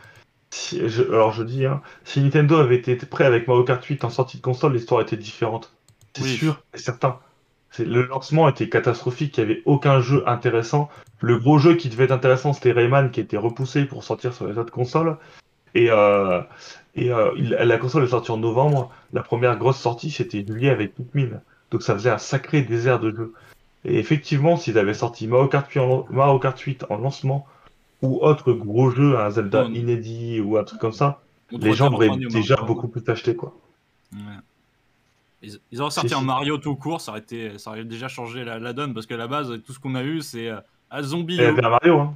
Si, je, alors, je dis, hein, si Nintendo avait été prêt avec Mario Kart huit en sortie de console, l'histoire était différente. C'est oui. sûr et certain. C'est, le lancement était catastrophique, il n'y avait aucun jeu intéressant. Le gros jeu qui devait être intéressant, c'était Rayman, qui était repoussé pour sortir sur les autres consoles. Et, euh, et euh, la console est sortie en novembre. La première grosse sortie, c'était juillet avec Pikmin. Donc ça faisait un sacré désert de jeu. Et effectivement, s'ils avaient sorti Mario Kart huit en lancement, ou autre gros jeu, un Zelda on... inédit ou un truc comme ça, on les gens auraient déjà beaucoup plus acheté, quoi. Ouais. Ils, ils auraient sorti un Mario tout court, ça aurait, été, ça aurait déjà changé la, la donne, parce que à la base, tout ce qu'on a eu, c'est euh, un zombie. Il y avait un Mario, hein.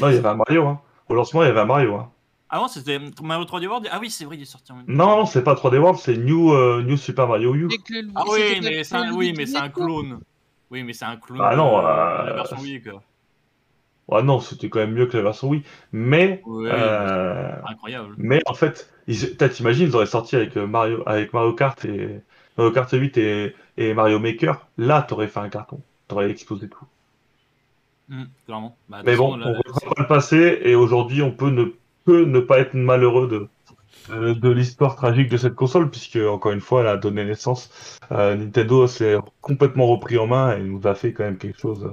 Non, il y avait un Mario, hein. Au lancement, il y avait un Mario, hein. Ah non, c'était Mario trois D World. Ah oui, c'est vrai, il est sorti en même temps. Non, non, c'est pas trois D World, c'est New, euh, New Super Mario U. Le... Ah oui, mais c'est un, oui, mais c'est un clone. Oui, mais c'est un clone. Ah non, euh, euh... la version Wii, quoi. Ah non, c'était quand même mieux que la version Wii. Mais, oui, euh... incroyable. Mais en fait, ils... t'imagines, ils auraient sorti avec Mario, avec Mario Kart et Mario Kart huit et, et Mario Maker. Là, t'aurais fait un carton, t'aurais explosé tout. Mmh, clairement. Bah, mais bon, façon, on ne peut pas le passer et aujourd'hui, on peut ne, peut ne pas être malheureux de. De, de l'histoire tragique de cette console, puisque encore une fois elle a donné naissance, euh, Nintendo s'est complètement repris en main et nous a fait quand même quelque chose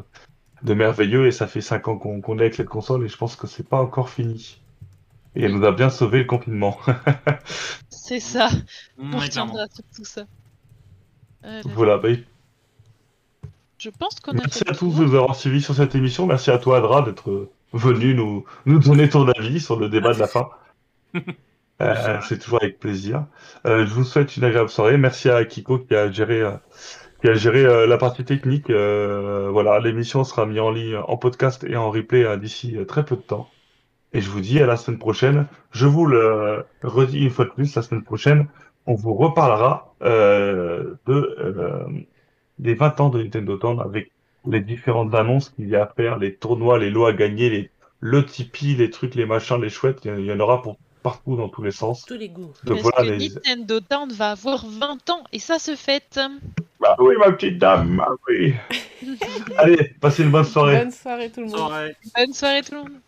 de merveilleux, et ça fait cinq ans qu'on, qu'on est avec cette console et je pense que c'est pas encore fini et elle nous a bien sauvé le confinement. C'est ça, on retiendra sur tout ça. Allez. Voilà, bah, je pense qu'on a merci fait à tous de nous avoir suivis sur cette émission. Merci à toi Adra d'être venu nous, nous donner ton avis sur le débat de la fin. Euh, c'est toujours avec plaisir. Euh, je vous souhaite une agréable soirée. Merci à Kiko qui a géré, euh, qui a géré euh, la partie technique. Euh, voilà, l'émission sera mise en ligne en podcast et en replay euh, d'ici euh, très peu de temps. Et je vous dis à la semaine prochaine. Je vous le redis une fois de plus, la semaine prochaine, on vous reparlera euh, de, euh, des vingt ans de Nintendo Town avec les différentes annonces qu'il y a à faire, les tournois, les lots à gagner, les, le Tipeee, les trucs, les machins, les chouettes. Il y en aura pour partout, dans tous les sens. Tous les goûts. Donc, parce voilà, que les... Nintendo Town va avoir vingt ans et ça se fête. Bah oui, ma petite dame, bah oui. Allez, passez une bonne soirée. Bonne soirée tout le monde. Soirée. Bonne soirée tout le monde.